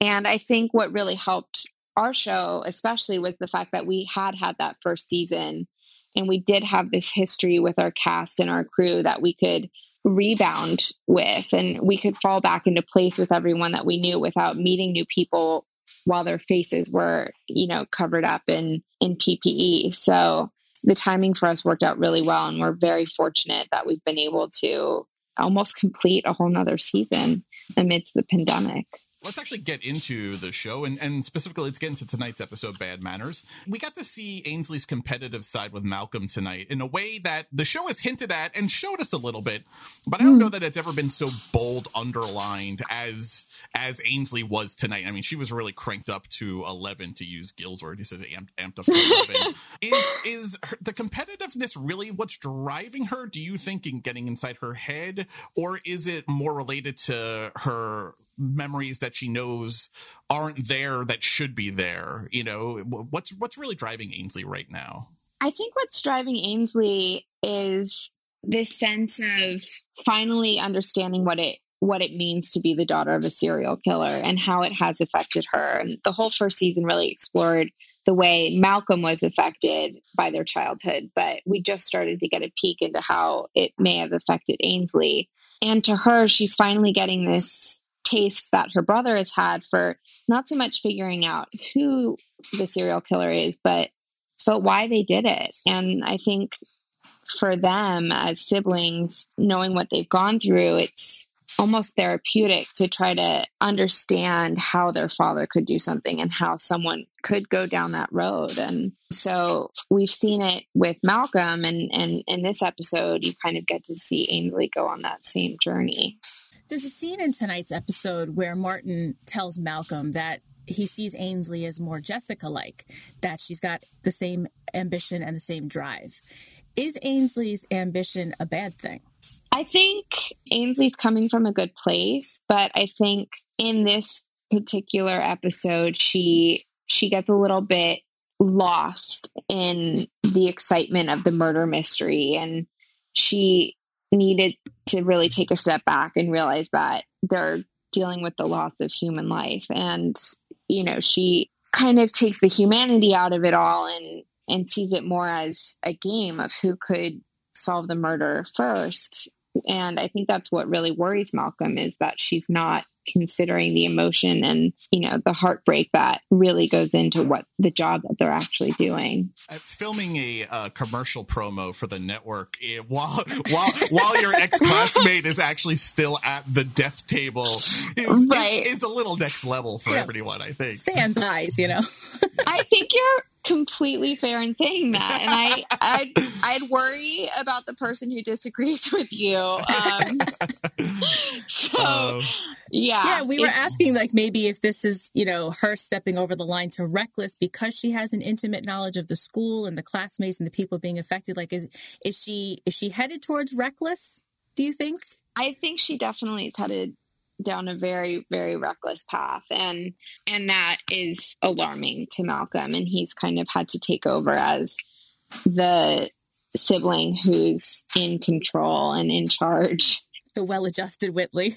And I think what really helped our show, especially, was the fact that we had had that first season and we did have this history with our cast and our crew that we could rebound with, and we could fall back into place with everyone that we knew without meeting new people while their faces were, you know, covered up in, in P P E. So the timing for us worked out really well, and we're very fortunate that we've been able to almost complete a whole nother season amidst the pandemic. Let's actually get into the show, and, and specifically, let's get into tonight's episode, Bad Manners. We got to see Ainsley's competitive side with Malcolm tonight in a way that the show has hinted at and showed us a little bit, but I don't mm. know that it's ever been so bold underlined as as Ainsley was tonight. I mean, she was really cranked up to eleven, to use Gil's word. He said amped, amped up to eleven. Is, is her, the competitiveness really what's driving her, do you think, in getting inside her head, or is it more related to her memories that she knows aren't there that should be there? You know, what's what's really driving Ainsley right now? I think what's driving Ainsley is this sense of finally understanding what it what it means to be the daughter of a serial killer and how it has affected her. And the whole first season really explored the way Malcolm was affected by their childhood, but we just started to get a peek into how it may have affected Ainsley. And to her, she's finally getting this taste that her brother has had for not so much figuring out who the serial killer is, but but why they did it. And I think for them as siblings, knowing what they've gone through, it's almost therapeutic to try to understand how their father could do something and how someone could go down that road. And so we've seen it with Malcolm, and, and in this episode, you kind of get to see Ainsley go on that same journey. There's a scene in tonight's episode where Martin tells Malcolm that he sees Ainsley as more Jessica-like, that she's got the same ambition and the same drive. Is Ainsley's ambition a bad thing? I think Ainsley's coming from a good place, but I think in this particular episode, she she gets a little bit lost in the excitement of the murder mystery, and she needed to really take a step back and realize that they're dealing with the loss of human life. And, you know, she kind of takes the humanity out of it all and, and sees it more as a game of who could solve the murder first. And I think that's what really worries Malcolm, is that she's not considering the emotion and, you know, the heartbreak that really goes into what the job that they're actually doing. I'm filming a uh, commercial promo for the network it, while while while your ex-classmate is actually still at the death table is, right. is, is a little next level for yeah. everyone, I think. Sans eyes, you know. I think you're completely fair in saying that, and I I'd, I'd worry about the person who disagrees with you. Um, so um, yeah, yeah, we were asking like maybe if this is, you know, her stepping over the line to reckless because she has an intimate knowledge of the school and the classmates and the people being affected. Like, is is she is she headed towards reckless? Do you think? I think she definitely is headed down a very, very reckless path. And, and that is alarming to Malcolm. And he's kind of had to take over as the sibling who's in control and in charge. The well-adjusted Whitley.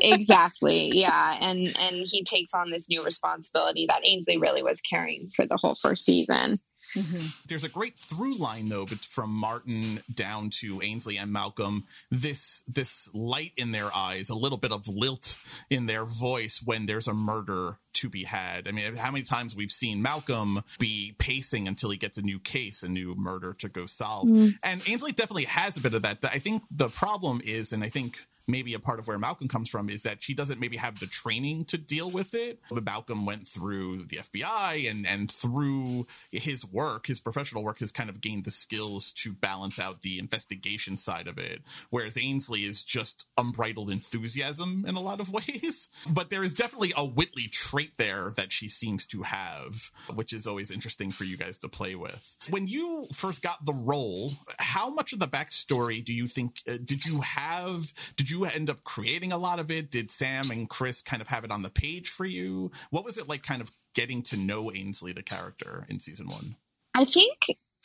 Exactly. Yeah. And, and he takes on this new responsibility that Ainsley really was carrying for the whole first season. Mm-hmm. There's a great through line, though, from Martin down to Ainsley and Malcolm, this this light in their eyes, a little bit of lilt in their voice when there's a murder to be had. I mean, how many times we've seen Malcolm be pacing until he gets a new case, a new murder to go solve. Mm. And Ainsley definitely has a bit of that. I think the problem is, and I think maybe a part of where Malcolm comes from, is that she doesn't maybe have the training to deal with it. But Malcolm went through the F B I and, and through his work, his professional work, has kind of gained the skills to balance out the investigation side of it. Whereas Ainsley is just unbridled enthusiasm in a lot of ways. But there is definitely a Whitley trait there that she seems to have, which is always interesting for you guys to play with. When you first got the role, how much of the backstory do you think, uh, did you have, did you you end up creating a lot of it? Did Sam and Chris kind of have it on the page for you? What was it like kind of getting to know Ainsley, the character, in season one? I think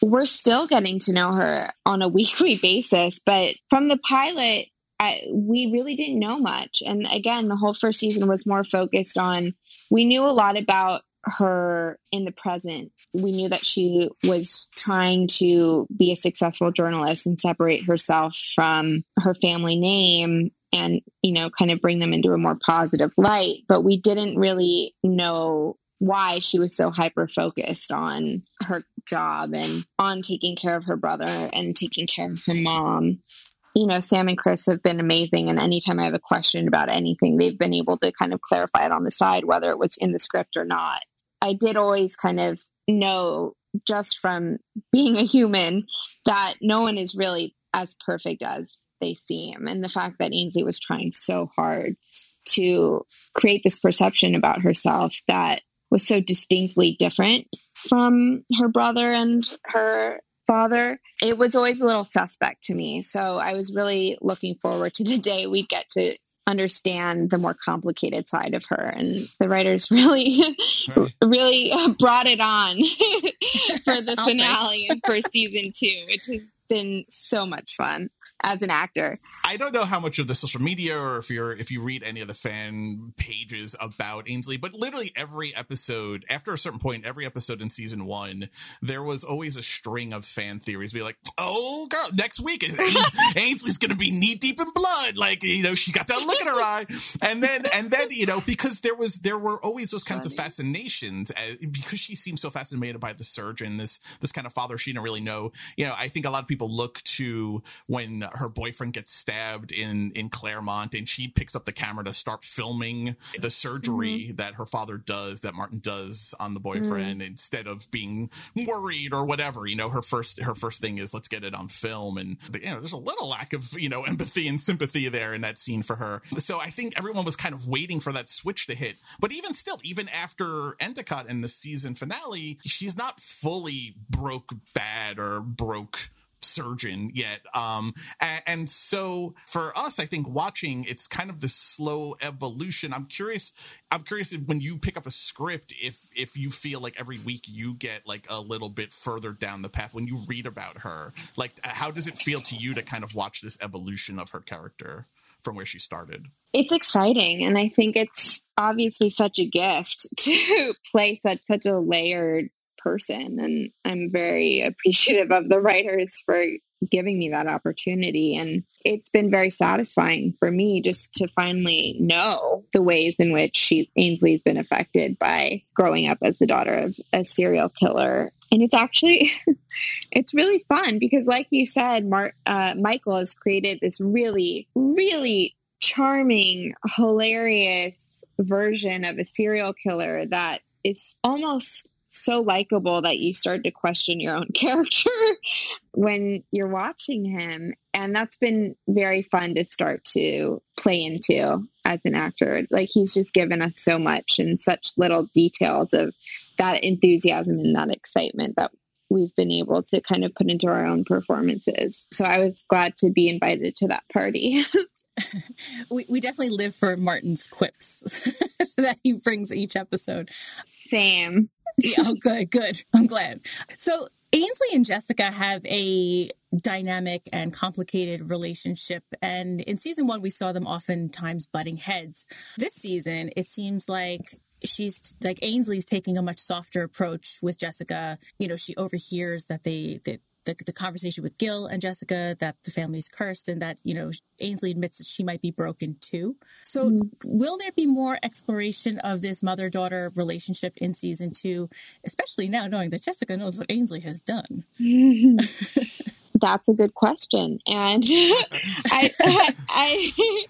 we're still getting to know her on a weekly basis, but from the pilot, I, we really didn't know much. And again, the whole first season was more focused on, we knew a lot about her in the present. We knew that she was trying to be a successful journalist and separate herself from her family name and, you know, kind of bring them into a more positive light. But we didn't really know why she was so hyper-focused on her job and on taking care of her brother and taking care of her mom. You know, Sam and Chris have been amazing. And anytime I have a question about anything, they've been able to kind of clarify it on the side, whether it was in the script or not. I did always kind of know just from being a human that no one is really as perfect as they seem. And the fact that Ainsley was trying so hard to create this perception about herself that was so distinctly different from her brother and her father, it was always a little suspect to me. So I was really looking forward to the day we'd get to understand the more complicated side of her. And the writers really, right. really brought it on for the finale and for season two, which has been so much fun as an actor. I don't know how much of the social media or if you're if you read any of the fan pages about Ainsley, but literally every episode, after a certain point, every episode in season one, there was always a string of fan theories. Be like, oh girl, next week Ainsley's gonna be knee deep in blood. Like, you know, she got that look in her eye. And then and then, you know, because there was there were always those kinds Funny. of fascinations as, because she seems so fascinated by the surgeon, this this kind of father she didn't really know. You know, I think a lot of people look to when her boyfriend gets stabbed in in Claremont and she picks up the camera to start filming the surgery mm-hmm. that her father does, that Martin does on the boyfriend, mm-hmm. instead of being worried or whatever. You know, her first her first thing is, let's get it on film. And, you know, there's a little lack of, you know, empathy and sympathy there in that scene for her. So I think everyone was kind of waiting for that switch to hit. But even still, even after Endicott and the season finale, she's not fully broke bad or broke surgeon yet, um and, and so for us, I think watching, it's kind of the slow evolution. I'm curious I'm curious if when you pick up a script, if if you feel like every week you get like a little bit further down the path when you read about her. Like, how does it feel to you to kind of watch this evolution of her character from where she started? It's exciting, and I think it's obviously such a gift to play such such a layered person, and I'm very appreciative of the writers for giving me that opportunity. And it's been very satisfying for me just to finally know the ways in which she, Ainsley's been affected by growing up as the daughter of a serial killer. And it's actually, it's really fun because, like you said, Mar- uh, Michael has created this really, really charming, hilarious version of a serial killer that is almost so likable that you start to question your own character when you're watching him. And that's been very fun to start to play into as an actor. Like, he's just given us so much and such little details of that enthusiasm and that excitement that we've been able to kind of put into our own performances. So I was glad to be invited to that party. We we definitely live for Martin's quips that he brings each episode. Same. Yeah, oh, good, good. I'm glad. So Ainsley and Jessica have a dynamic and complicated relationship. And in season one, we saw them oftentimes butting heads. This season, it seems like she's like Ainsley's taking a much softer approach with Jessica. You know, she overhears that they that The, the conversation with Gil and Jessica, that the family's cursed, and that, you know, Ainsley admits that she might be broken too. So mm-hmm. will there be more exploration of this mother-daughter relationship in season two, especially now knowing that Jessica knows what Ainsley has done? Mm-hmm. That's a good question. And I, I, I,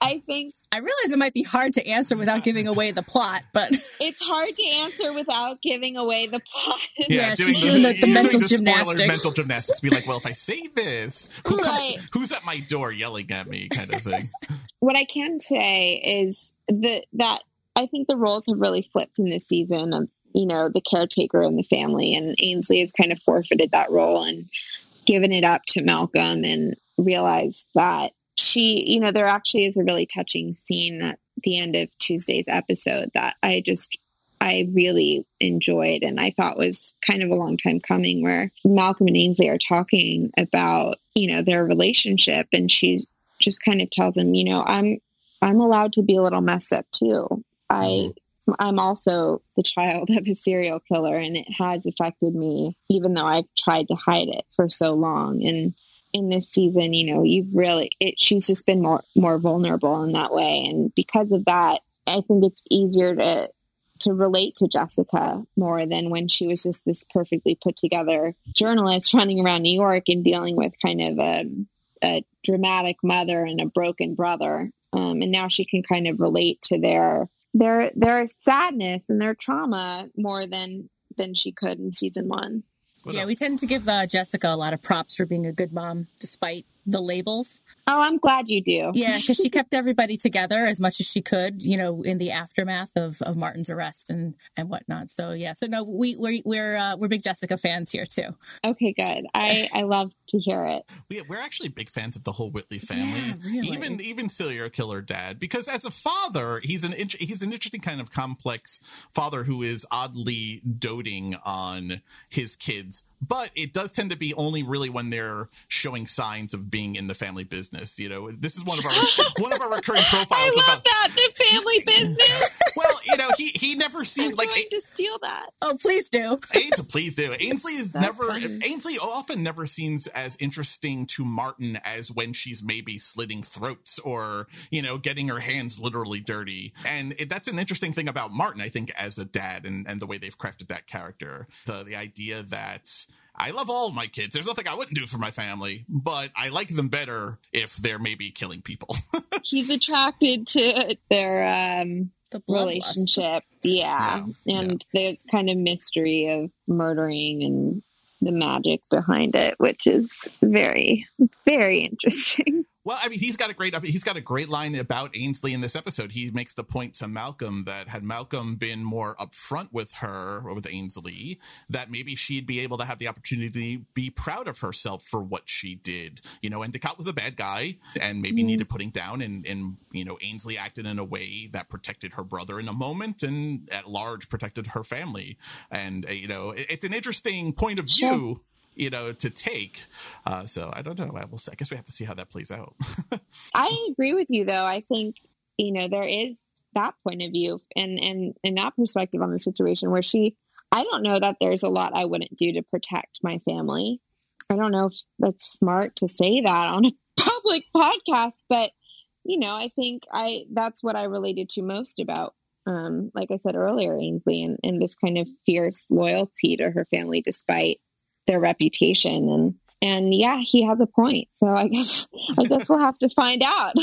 I think... I realize it might be hard to answer without giving away the plot, but... It's hard to answer without giving away the plot. Yeah, yeah doing she's the, doing the, the mental doing the gymnastics. mental gymnastics. Be like, well, if I say this, who right. comes, who's at my door yelling at me kind of thing. What I can say is the, that I think the roles have really flipped in this season of, you know, the caretaker and the family, and Ainsley has kind of forfeited that role and given it up to Malcolm and realized that she, you know, there actually is a really touching scene at the end of Tuesday's episode that I just, I really enjoyed and I thought was kind of a long time coming, where Malcolm and Ainsley are talking about, you know, their relationship, and she just kind of tells him, you know, I'm, I'm allowed to be a little messed up too. I, I'm also the child of a serial killer, and it has affected me, even though I've tried to hide it for so long. And in this season, you know, you've really, it, she's just been more, more vulnerable in that way. And because of that, I think it's easier to, to relate to Jessica more than when she was just this perfectly put together journalist running around New York and dealing with kind of a, a dramatic mother and a broken brother. Um, and now she can kind of relate to their, their, their sadness and their trauma more than, than she could in season one. Yeah, we tend to give uh, Jessica a lot of props for being a good mom, despite the labels. Oh, I'm glad you do. Yeah, because she kept everybody together as much as she could, you know, in the aftermath of, of Martin's arrest and, and whatnot. So, yeah. So, no, we, we're we're, uh, we're big Jessica fans here, too. Okay, good. I, I love to hear it. We, we're actually big fans of the whole Whitley family, yeah, really. even even serial killer dad, because as a father, he's an int- he's an interesting kind of complex father who is oddly doting on his kids. But it does tend to be only really when they're showing signs of being in the family business. You know, this is one of our one of our recurring profiles. I love about that, the family business. Well, you know, he he never seemed I'm like going to steal that. Oh, please do, Ainsley, please do. Ainsley is That's never funny. Ainsley often never seems as interesting to Martin as when she's maybe slitting throats or, you know, getting her hands literally dirty. And it, that's an interesting thing about Martin, I think, as a dad, and, and the way they've crafted that character. The the idea that I love all of my kids. There's nothing I wouldn't do for my family, but I like them better if they're maybe killing people. He's attracted to their um, the relationship. Yeah. yeah. And yeah. the kind of mystery of murdering and the magic behind it, which is very, very interesting. Well, I mean, he's got a great he's got a great line about Ainsley in this episode. He makes the point to Malcolm that had Malcolm been more upfront with her or with Ainsley, that maybe she'd be able to have the opportunity to be proud of herself for what she did. You know, and Endicott was a bad guy and maybe mm. needed putting down. And, and, you know, Ainsley acted in a way that protected her brother in a moment and at large protected her family. And, uh, you know, it, it's an interesting point of view. Sure. you know, to take. Uh, so I don't know. I will say, I guess we have to see how that plays out. I agree with you though. I think, you know, there is that point of view and, and, and that perspective on the situation where she, I don't know that there's a lot I wouldn't do to protect my family. I don't know if that's smart to say that on a public podcast, but you know, I think I, that's what I related to most about, um, like I said earlier, Ainsley and, and this kind of fierce loyalty to her family, despite their reputation. And, and yeah, he has a point. So I guess, I guess we'll have to find out.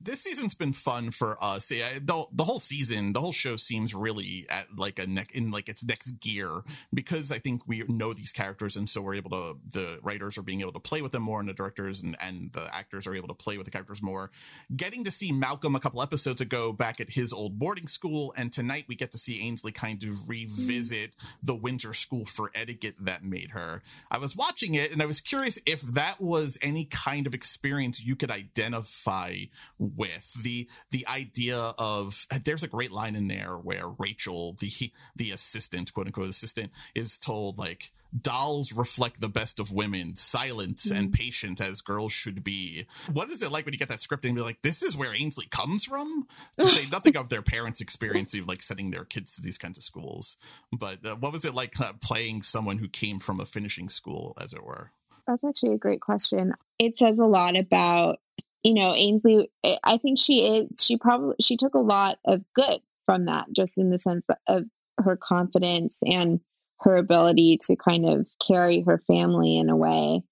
This season's been fun for us. Yeah, the, the whole season, the whole show seems really at like a neck in like its next gear, because I think we know these characters. And so we're able to, the writers are being able to play with them more, and the directors and, and the actors are able to play with the characters more. Getting to see Malcolm a couple episodes ago back at his old boarding school. And tonight we get to see Ainsley kind of revisit mm-hmm. the Windsor School for Etiquette that made her. I was watching it and I was curious if that was any kind of experience you could identify with. The the idea of, there's a great line in there where Rachel, the the assistant, quote unquote assistant, is told like, dolls reflect the best of women, silent mm-hmm. and patient as girls should be. What is it like when you get that script and be like, this is where Ainsley comes from? To say nothing of their parents' experience of like sending their kids to these kinds of schools. But uh, what was it like uh, playing someone who came from a finishing school, as it were? That's actually a great question. It says a lot about, you know, Ainsley. I think she is, she probably, she took a lot of good from that, just in the sense of her confidence and her ability to kind of carry her family in a way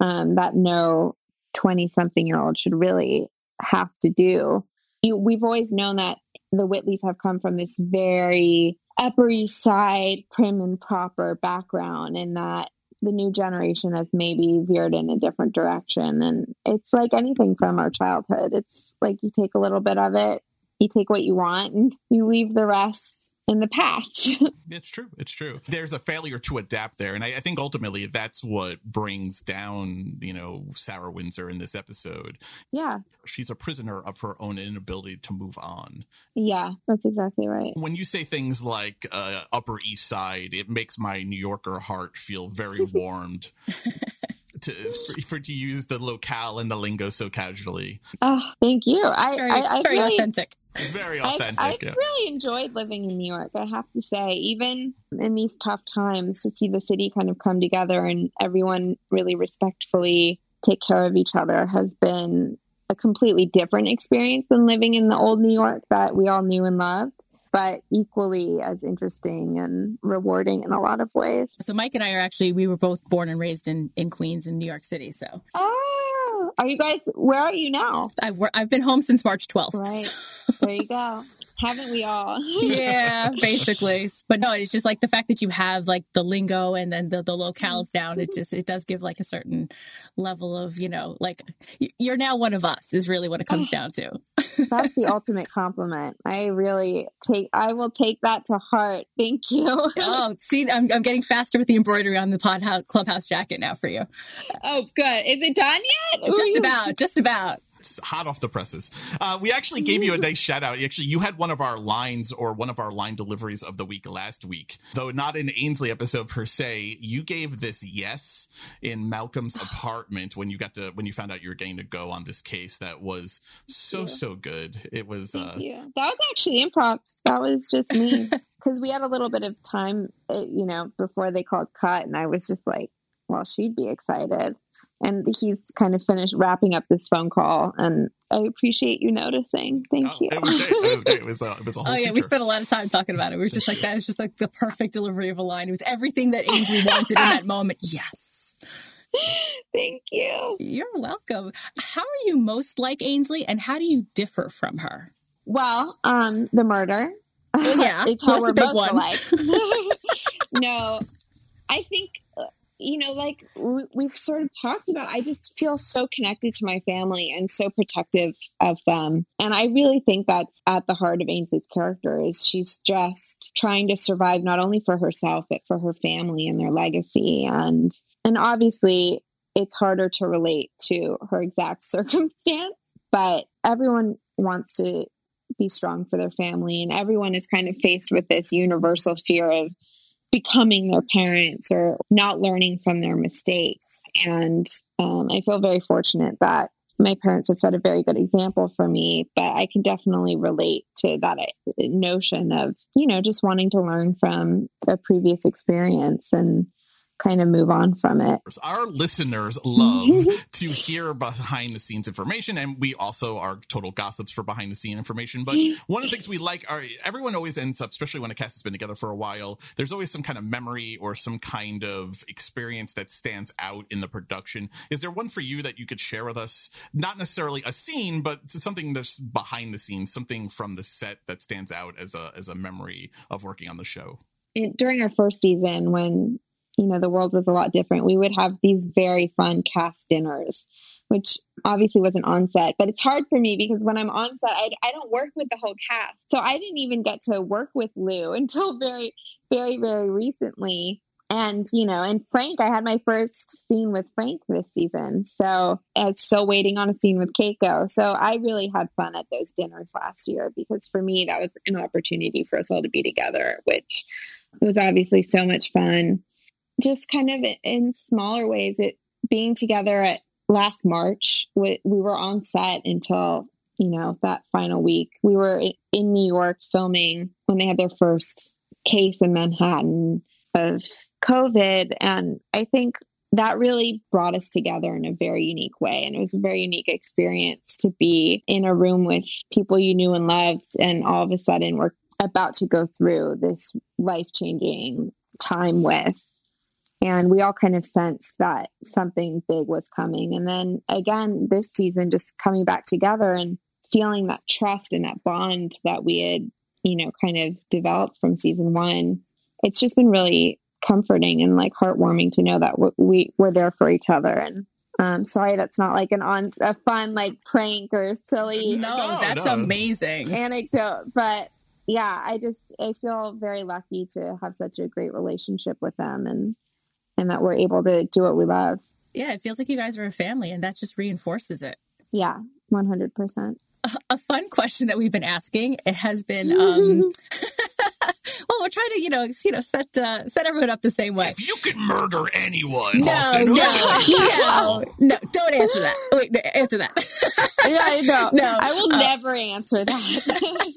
um, that no twenty something year old should really have to do. You, we've always known that the Whitleys have come from this very Upper East Side, prim and proper background, and that the new generation has maybe veered in a different direction. And it's like anything from our childhood. It's like you take a little bit of it, you take what you want, and you leave the rest in the past. It's true. It's true. There's a failure to adapt there. And I, I think ultimately that's what brings down, you know, Sarah Windsor in this episode. Yeah. She's a prisoner of her own inability to move on. Yeah, that's exactly right. When you say things like uh, Upper East Side, it makes my New Yorker heart feel very warmed. To, for, for to use the locale and the lingo so casually. Oh, thank you. I, very, I, I very really, authentic. Very authentic. I, I yeah. really enjoyed living in New York, I have to say. Even in these tough times, to see the city kind of come together and everyone really respectfully take care of each other has been a completely different experience than living in the old New York that we all knew and loved, but equally as interesting and rewarding in a lot of ways. So Mike and I are actually, we were both born and raised in, in Queens in New York City. So oh, are you guys, where are you now? I've, I've been home since March twelfth. Right. There you go. Haven't we all? Yeah, basically. But no, it's just like the fact that you have like the lingo and then the, the locales down, it just, it does give like a certain level of, you know, like you're now one of us is really what it comes down to. That's the ultimate compliment. I really take, I will take that to heart. Thank you. Oh, see, I'm, I'm getting faster with the embroidery on the Pod Clubhouse jacket now for you. Oh, good. Is it done yet? Just Ooh. about, just about. Hot off the presses. Uh, we actually gave you a nice shout out. Actually, you had one of our lines or one of our line deliveries of the week last week, though not an Ainsley episode per se. You gave this yes in Malcolm's apartment when you got to when you found out you were getting to go on this case. That was so, yeah. so good. It was. Thank uh, you. That was actually improv. That was just me because we had a little bit of time, you know, before they called cut, and I was just like, well, she'd be excited. And he's kind of finished wrapping up this phone call. And I appreciate you noticing. Thank oh, you. It was great. It was great. It was a, it was a whole oh, yeah. feature. We spent a lot of time talking about it. We were just like, that is just like the perfect delivery of a line. It was everything that Ainsley wanted in that moment. Yes. Thank you. You're welcome. How are you most like Ainsley and how do you differ from her? Well, um, the murder. Yeah. It's how we're both alike. No, I think... you know, like we've sort of talked about, I just feel so connected to my family and so protective of them. And I really think that's at the heart of Ainsley's character is she's just trying to survive not only for herself, but for her family and their legacy. And, and obviously it's harder to relate to her exact circumstance, but everyone wants to be strong for their family. And everyone is kind of faced with this universal fear of becoming their parents or not learning from their mistakes. And um, I feel very fortunate that my parents have set a very good example for me, but I can definitely relate to that notion of, you know, just wanting to learn from a previous experience and kind of move on from it. Our listeners love to hear behind the scenes information, and we also are total gossips for behind the scene information. But one of the things we like are everyone always ends up, especially when a cast has been together for a while, there's always some kind of memory or some kind of experience that stands out in the production. Is there one for you that you could share with us? Not necessarily a scene, but something that's behind the scenes, something from the set that stands out as a as a memory of working on the show. During our first season, when you know, the world was a lot different, we would have these very fun cast dinners, which obviously wasn't on set, but it's hard for me because when I'm on set, I, I don't work with the whole cast. So I didn't even get to work with Lou until very, very, very recently. And, you know, and Frank, I had my first scene with Frank this season. So I'm still waiting on a scene with Keiko. So I really had fun at those dinners last year because for me, that was an opportunity for us all to be together, which was obviously so much fun. Just kind of in smaller ways, it being together at last March, we, we were on set until, you know, that final week. We were in New York filming when they had their first case in Manhattan of COVID. And I think that really brought us together in a very unique way. And it was a very unique experience to be in a room with people you knew and loved. And all of a sudden, we're about to go through this life-changing time with. And we all kind of sensed that something big was coming. And then again, this season, just coming back together and feeling that trust and that bond that we had, you know, kind of developed from season one. It's just been really comforting and like heartwarming to know that we were there for each other. And um, sorry, that's not like an on a fun like prank or silly. No, that's no. amazing anecdote, but yeah, I just, I feel very lucky to have such a great relationship with them, and, and that we're able to do what we love. Yeah. It feels like you guys are a family, and that just reinforces it. Yeah. one hundred percent. A fun question that we've been asking, it has been, um, well, we're trying to, you know, you know, set, uh, set everyone up the same way. If you could murder anyone, no, Halston, no, no, no, don't answer that. Wait, no, answer that. Yeah, I know. No, I will uh, never answer that.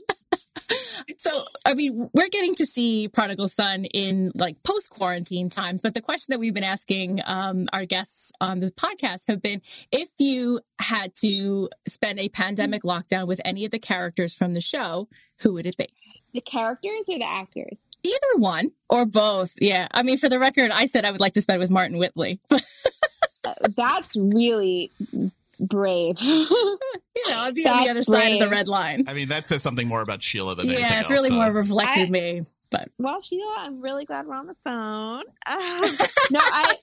So, I mean, we're getting to see Prodigal Son in like post-quarantine times, but the question that we've been asking um, our guests on the podcast have been, if you had to spend a pandemic lockdown with any of the characters from the show, who would it be? The characters or the actors? Either one or both. Yeah. I mean, for the record, I said I would like to spend it with Martin Whitley. That's really... brave. You know, I'd be that's on the other brave. Side of the red line. I mean, that says something more about Sheila than yeah, anything else. Yeah, it's really so. More reflecting I, me. But well, Sheila, I'm really glad we're on the phone. Uh, no, I,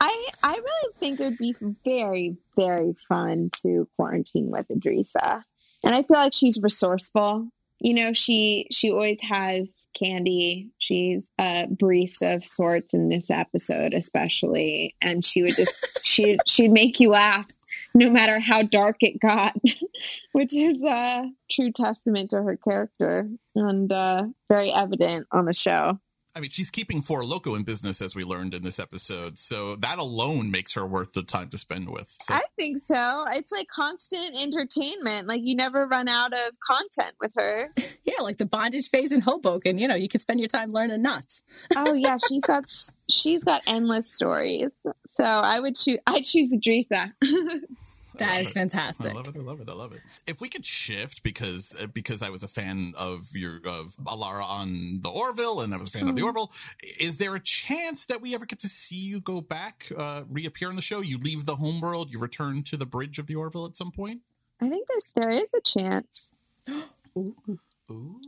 I, I really think it would be very, very fun to quarantine with Idrissa, and I feel like she's resourceful. You know, she she always has candy. She's a barista of sorts in this episode, especially, and she would just she she'd make you laugh. No matter how dark it got, which is a true testament to her character and uh, very evident on the show. I mean, she's keeping Four Loko in business, as we learned in this episode. So that alone makes her worth the time to spend with. So. I think so. It's like constant entertainment. Like you never run out of content with her. Yeah, like the bondage phase in Hoboken. You know, you can spend your time learning knots. Oh yeah, she's got she's got endless stories. So I would choose. I choose Idrissa. That is fantastic. I love it. I love it. I love it. If we could shift, because because I was a fan of your of Alara on The Orville, and I was a fan mm. of The Orville, is there a chance that we ever get to see you go back, uh, reappear on the show? You leave the homeworld, you return to the bridge of The Orville at some point? I think there's there is a chance. Ooh. Ooh.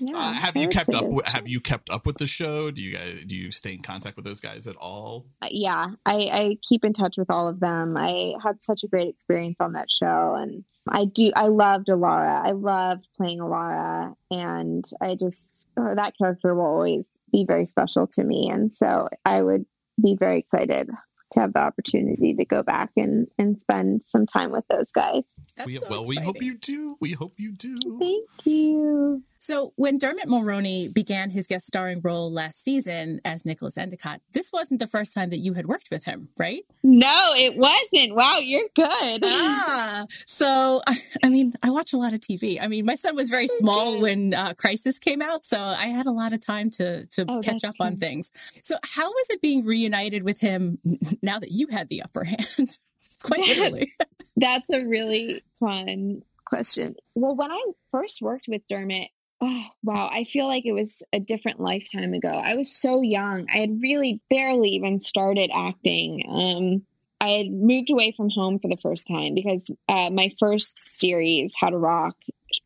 Yeah, uh, have you kept up? With, have you kept up with the show? Do you guys do you stay in contact with those guys at all? Yeah, I, I keep in touch with all of them. I had such a great experience on that show, and I do. I loved Alara. I loved playing Alara, and I just oh, that character will always be very special to me. And so I would be very excited to have the opportunity to go back and, and spend some time with those guys. That's we, so well, exciting. We hope you do. We hope you do. Thank you. So when Dermot Mulroney began his guest starring role last season as Nicholas Endicott, this wasn't the first time that you had worked with him, right? No, it wasn't. Wow, you're good. Ah, so, I mean, I watch a lot of T V. I mean, my son was very small when uh, Crisis came out, so I had a lot of time to, to oh, catch up on things. So how was it being reunited with him now that you had the upper hand? Quite literally. That's a really fun question. Well, when I first worked with Dermot, oh, wow, I feel like it was a different lifetime ago. I was so young. I had really barely even started acting. Um, I had moved away from home for the first time because uh, my first series, How to Rock,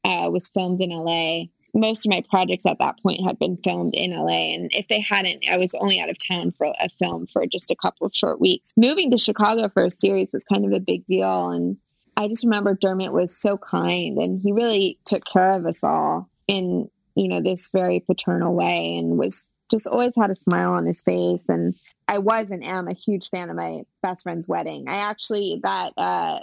uh, was filmed in L A. Most of my projects at that point had been filmed in L A. And if they hadn't, I was only out of town for a film for just a couple of short weeks. Moving to Chicago for a series was kind of a big deal. And I just remember Dermot was so kind, and he really took care of us all in, you know, this very paternal way, and was just always had a smile on his face. And I was and am a huge fan of My Best Friend's Wedding. I actually, that, uh,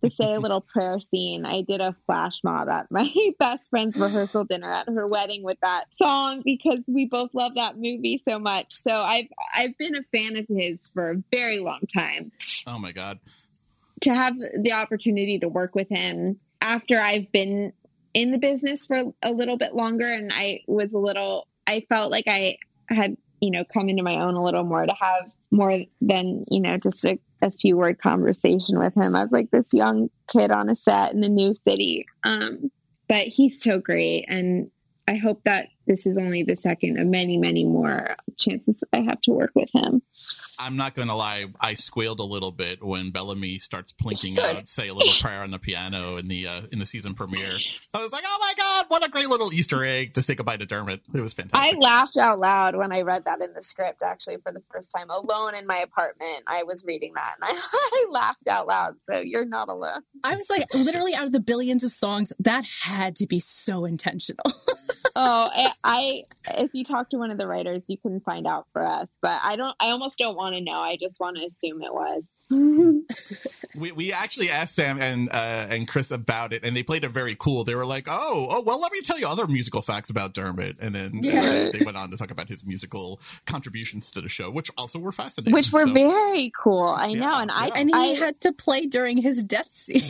the Say a Little Prayer scene, I did a flash mob at my best friend's rehearsal dinner at her wedding with that song, because we both love that movie so much. So I've I've been a fan of his for a very long time. Oh my God. To have the opportunity to work with him after I've been in the business for a little bit longer, and I was a little, I felt like I had, you know, come into my own a little more, to have more than, you know, just a a few word conversation with him. I was like this young kid on a set in a new city. Um, but he's so great. And I hope that this is only the second of many, many more chances I have to work with him. I'm not going to lie. I squealed a little bit when Bellamy starts plinking out, say a little prayer on the piano in the uh, in the season premiere. I was like, oh my God, what a great little Easter egg to say goodbye to Dermot. It was fantastic. I laughed out loud when I read that in the script, actually, for the first time. Alone in my apartment, I was reading that and I, I laughed out loud. So you're not alone. I was like, literally out of the billions of songs, that had to be so intentional. Oh, I, I if you talk to one of the writers, you can find out for us. But I don't. I almost don't want to know. I just want to assume it was. we we actually asked Sam and uh, and Chris about it, and they played it very cool. They were like, "Oh, oh, well, let me tell you other musical facts about Dermot," and then yeah. they went on to talk about his musical contributions to the show, which also were fascinating, which were so, very cool. I yeah, know, and yeah. I and he I, had to play during his death scene.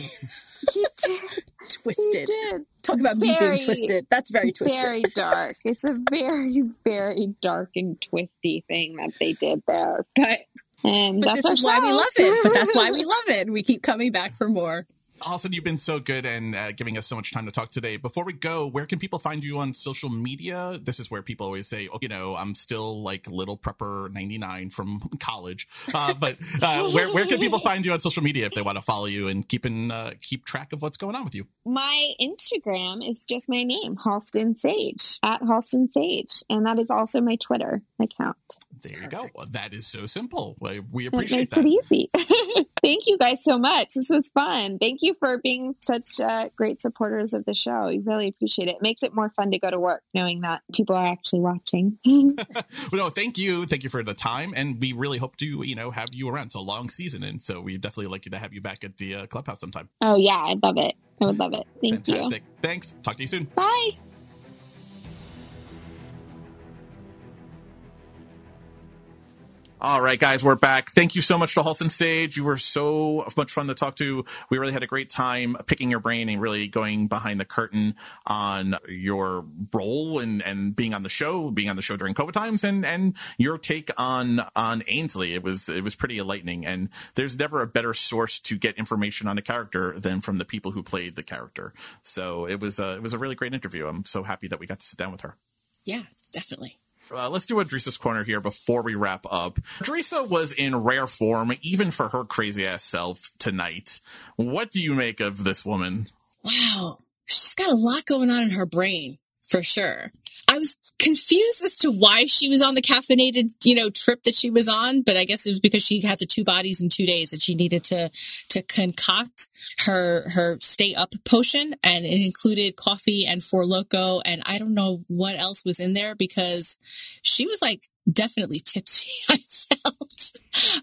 He did. Twisted. He did. Talk about very, me being twisted. That's very twisted. Very dark. It's a very, very dark and twisty thing that they did there. But, um, but that's this is why we love it. But that's why we love it. We keep coming back for more. Halston, you've been so good and uh, giving us so much time to talk today. Before we go, where can people find you on social media? This is where people always say, oh, you know, I'm still like little prepper ninety-nine from college. Uh, but uh, where, where can people find you on social media if they want to follow you and keep in uh, keep track of what's going on with you? My Instagram is just my name, Halston Sage, at Halston Sage. And that is also my Twitter account. There you Perfect. go. Well, that is so simple. We appreciate that. It makes that. it easy. Thank you guys so much. This was fun. Thank you. You for being such uh, great supporters of the show. We really appreciate it. It makes it more fun to go to work knowing that people are actually watching. Well, no, thank you. Thank you for the time. And we really hope to, you know, have you around. It's a long season. And so we'd definitely like you to have you back at the uh, clubhouse sometime. Oh, yeah. I'd love it. I would love it. Thank Fantastic. you. Thanks. Talk to you soon. Bye. All right, guys, we're back. Thank you so much to Halston Sage. You were so much fun to talk to. We really had a great time picking your brain and really going behind the curtain on your role and, and being on the show, being on the show during COVID times, and, and your take on on Ainsley. It was it was pretty enlightening. And there's never a better source to get information on a character than from the people who played the character. So it was a, it was a really great interview. I'm so happy that we got to sit down with her. Yeah, definitely. Uh, let's do a Dreesa's Corner here before we wrap up. Dreesa was in rare form, even for her crazy-ass self tonight. What do you make of this woman? Wow. She's got a lot going on in her brain, for sure. I was confused as to why she was on the caffeinated, you know, trip that she was on, but I guess it was because she had the two bodies in two days and she needed to to concoct her her stay up potion, and it included coffee and Four Loko, and I don't know what else was in there because she was like definitely tipsy, I felt.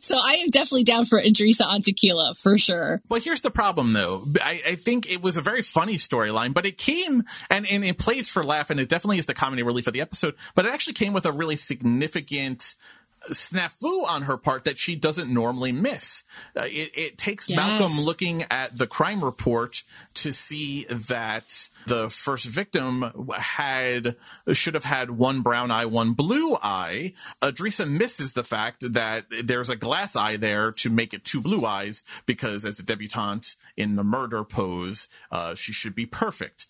So I am definitely down for Andresa on tequila, for sure. Well, here's the problem, though. I, I think it was a very funny storyline, but it came, and, and it plays for laugh, and it definitely is the comedy relief of the episode, but it actually came with a really significant snafu on her part that she doesn't normally miss. Uh, it, it takes yes. Malcolm looking at the crime report to see that the first victim had should have had one brown eye, one blue eye. Andresa misses the fact that there's a glass eye there to make it two blue eyes because as a debutante in the murder pose, uh, she should be perfect.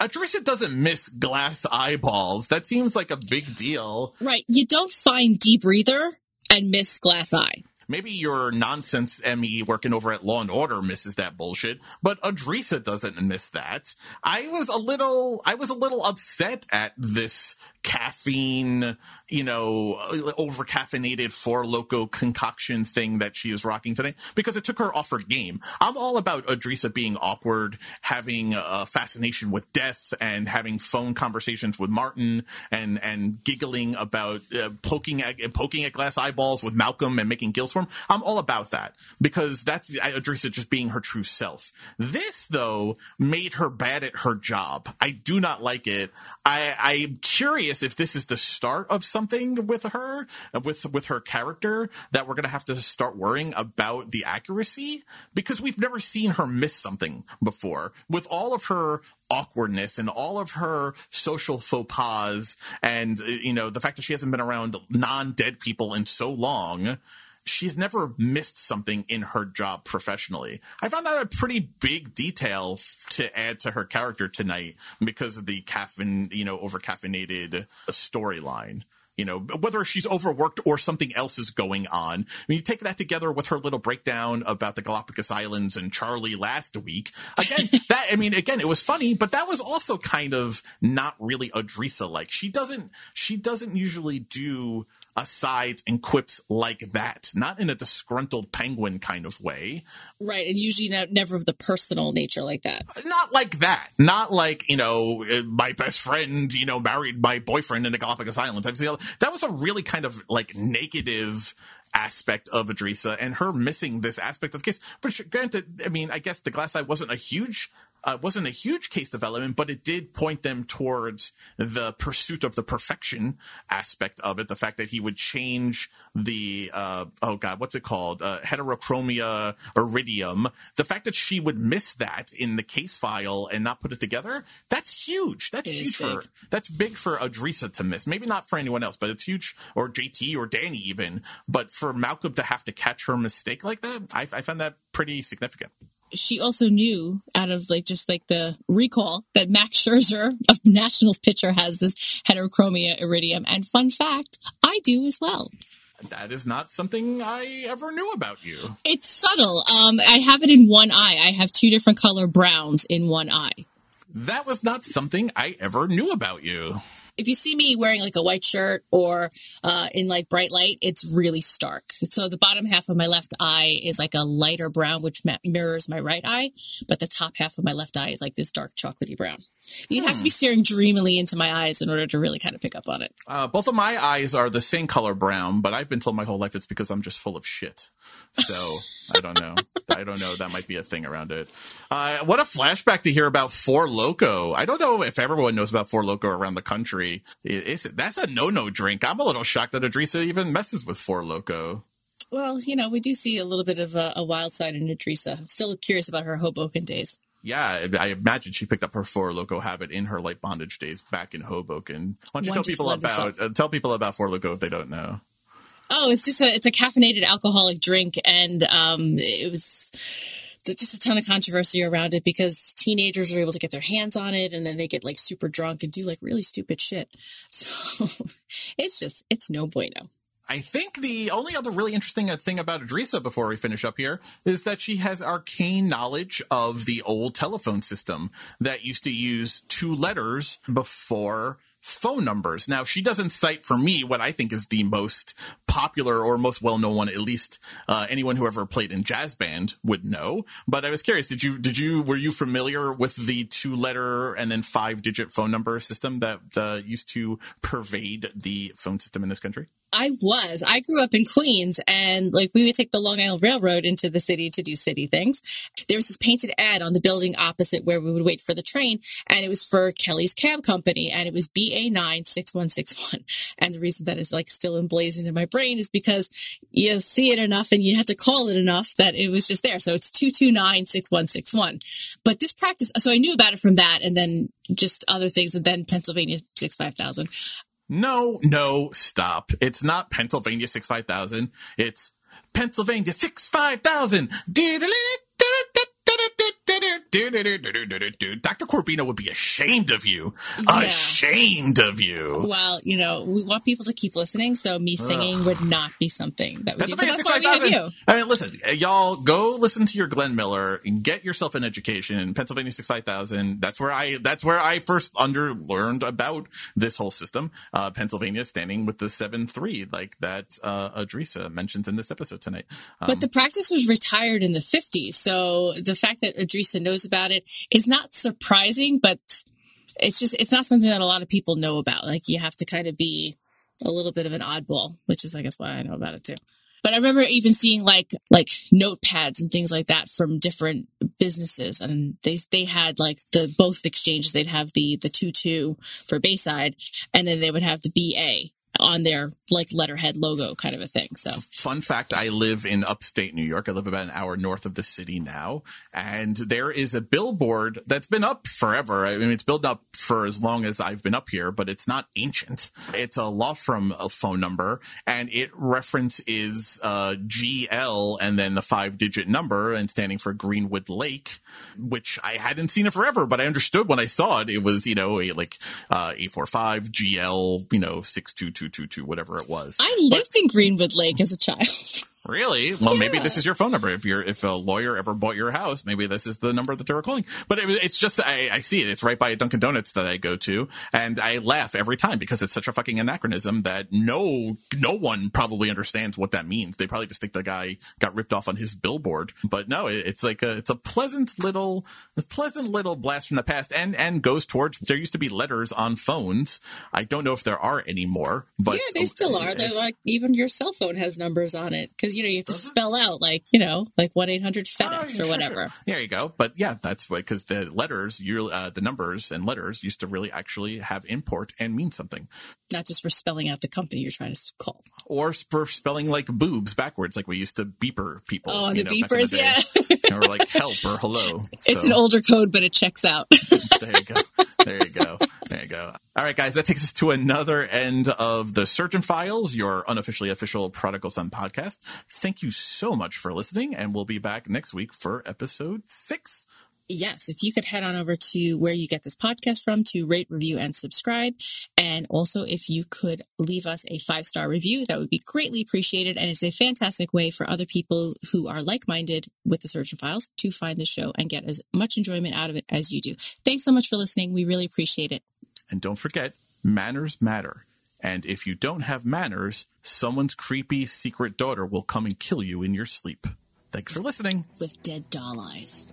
Andresa doesn't miss glass eyeballs. That seems like a big deal. Right. You don't find Deep Breather and miss glass eye. Maybe your nonsense M E working over at Law and Order misses that bullshit, but Andresa doesn't miss that. I was a little, I was a little upset at this caffeine, you know, over caffeinated Four Loko concoction thing that she is rocking today because it took her off her game. I'm all about Andresa being awkward, having a fascination with death, and having phone conversations with Martin, and and giggling about uh, poking at poking at glass eyeballs with Malcolm and making gills. I'm all about that because that's Andresa just being her true self. This, though, made her bad at her job. I do not like it. I, I'm curious if this is the start of something with her, with, with her character, that we're going to have to start worrying about the accuracy because we've never seen her miss something before. With all of her awkwardness and all of her social faux pas and, you know, the fact that she hasn't been around non-dead people in so long – she's never missed something in her job professionally. I found that a pretty big detail f- to add to her character tonight because of the caffeine, you know, over caffeinated storyline. you know, whether she's overworked or something else is going on. I mean, you take that together with her little breakdown about the Galapagos Islands and Charlie last week. Again, that, I mean, again, it was funny, but that was also kind of not really Odrisa-like. She doesn't, she doesn't usually do asides and quips like that, not in a disgruntled penguin kind of way. Right. And usually not, never of the personal nature like that. Not like that. Not like, you know, my best friend, you know, married my boyfriend in the Galapagos Islands. I've seen, that was a really kind of like negative aspect of Odrisa, and her missing this aspect of the case. But granted, I mean, I guess the glass eye wasn't a huge Uh, wasn't a huge case development, but it did point them towards the pursuit of the perfection aspect of it. The fact that he would change the uh, oh god, what's it called? Uh, heterochromia iridium. The fact that she would miss that in the case file and not put it together, that's huge. That's huge for that's big for Odrisa to miss. Maybe not for anyone else, but it's huge. Or J T or Danny even. But for Malcolm to have to catch her mistake like that, I, I found that pretty significant. She also knew out of like just like the recall that Max Scherzer of Nationals pitcher has this heterochromia iridium. And fun fact, I do as well. That is not something I ever knew about you. It's subtle. Um, I have it in one eye. I have two different color browns in one eye. That was not something I ever knew about you. If you see me wearing like a white shirt or uh, in like bright light, it's really stark. So the bottom half of my left eye is like a lighter brown, which ma- mirrors my right eye. But the top half of my left eye is like this dark chocolatey brown. You'd hmm. have to be staring dreamily into my eyes in order to really kind of pick up on it. Uh, both of my eyes are the same color brown, but I've been told my whole life it's because I'm just full of shit. So I don't know. I don't know. That might be a thing around it. Uh, what a flashback to hear about Four Loko. I don't know if everyone knows about Four Loko around the country. It's, that's a no-no drink. I'm a little shocked that Odrisa even messes with Four Loko. Well, you know, we do see a little bit of a, a wild side in Odrisa. I'm still curious about her Hoboken days. Yeah, I imagine she picked up her Four Loko habit in her light bondage days back in Hoboken. Why don't you One tell people about uh, tell people about Four Loko if they don't know? Oh, it's just a it's a caffeinated alcoholic drink, and um, it was just a ton of controversy around it because teenagers are able to get their hands on it, and then they get like super drunk and do like really stupid shit. So it's just it's no bueno. I think the only other really interesting thing about Odrisa before we finish up here is that she has arcane knowledge of the old telephone system that used to use two letters before phone numbers. Now, she doesn't cite for me what I think is the most popular or most well-known one, at least uh, anyone who ever played in jazz band would know. But I was curious, did you did you were you familiar with the two-letter and then five-digit phone number system that uh, used to pervade the phone system in this country? I was. I grew up in Queens, and like we would take the Long Island Railroad into the city to do city things. There was this painted ad on the building opposite where we would wait for the train, and it was for Kelly's Cab Company, and it was B A nine six one six one. And the reason that is like still emblazoned in my brain is because you see it enough and you had to call it enough that it was just there. So it's two two nine six one six one. But this practice, so I knew about it from that, and then just other things, and then Pennsylvania six five thousand. No, no, stop. It's not Pennsylvania six five thousand. It's Pennsylvania six five thousand. Doctor Corbino would be ashamed of you. Yeah. Ashamed of you. Well, you know, we want people to keep listening, so me singing Ugh. would not be something that would do. But that's why we have you. I mean, listen, y'all, go listen to your Glenn Miller and get yourself an education. Pennsylvania six five thousand. That's where I. That's where I first under learned about this whole system. Uh, Pennsylvania standing with the seven three, like that uh, Odrisa mentions in this episode tonight. Um, but the practice was retired in the fifties, so the fact that Odrisa knows about it is not surprising, but it's just it's not something that a lot of people know about. Like, you have to kind of be a little bit of an oddball, which is I guess why I know about it too. But I remember even seeing like like notepads and things like that from different businesses, and they they had like the both exchanges. They'd have the the two two for Bayside, and then they would have the B A on their like letterhead logo kind of a thing. So fun fact, I live in upstate New York. I live about an hour north of the city now. And there is a billboard that's been up forever. I mean, it's been up for as long as I've been up here, but it's not ancient. It's a law firm phone number, and it reference is uh, G L and then the five digit number and standing for Greenwood Lake, which I hadn't seen it forever, but I understood when I saw it. It was, you know, a, like uh, eight four five G L, you know, six two two two two two two, whatever it was. I lived but, in Greenwood Lake as a child. Really? Well, yeah. Maybe this is your phone number. If you're if a lawyer ever bought your house, maybe this is the number that they were calling. But it, it's just I, I see it. It's right by a Dunkin' Donuts that I go to, and I laugh every time because it's such a fucking anachronism that no no one probably understands what that means. They probably just think the guy got ripped off on his billboard. But no, it, it's like a, it's a pleasant little a pleasant little blast from the past, and and goes towards there used to be letters on phones. I don't know if there are anymore, but yeah, they still are. They're like even your cell phone has numbers on it. You know, you have to spell out like, you know, like one eight hundred FedEx oh, yeah, or whatever. Sure. There you go. But yeah, that's why, because the letters, you uh, the numbers and letters used to really actually have import and mean something. Not just for spelling out the company you're trying to call. Or for spelling like boobs backwards, like we used to beeper people. Oh, the know, beepers, the yeah. Or like help or hello. It's so. An older code, but it checks out. There you go. There you go. There you go. All right, guys, that takes us to another end of The Surgeon Files, your unofficially official Prodigal Son podcast. Thank you so much for listening, and we'll be back next week for episode six. Yes, if you could head on over to where you get this podcast from to rate, review, and subscribe. And also, if you could leave us a five-star review, that would be greatly appreciated. And it's a fantastic way for other people who are like-minded with The Surgeon Files to find the show and get as much enjoyment out of it as you do. Thanks so much for listening. We really appreciate it. And don't forget, manners matter. And if you don't have manners, someone's creepy secret daughter will come and kill you in your sleep. Thanks for listening. With dead doll eyes.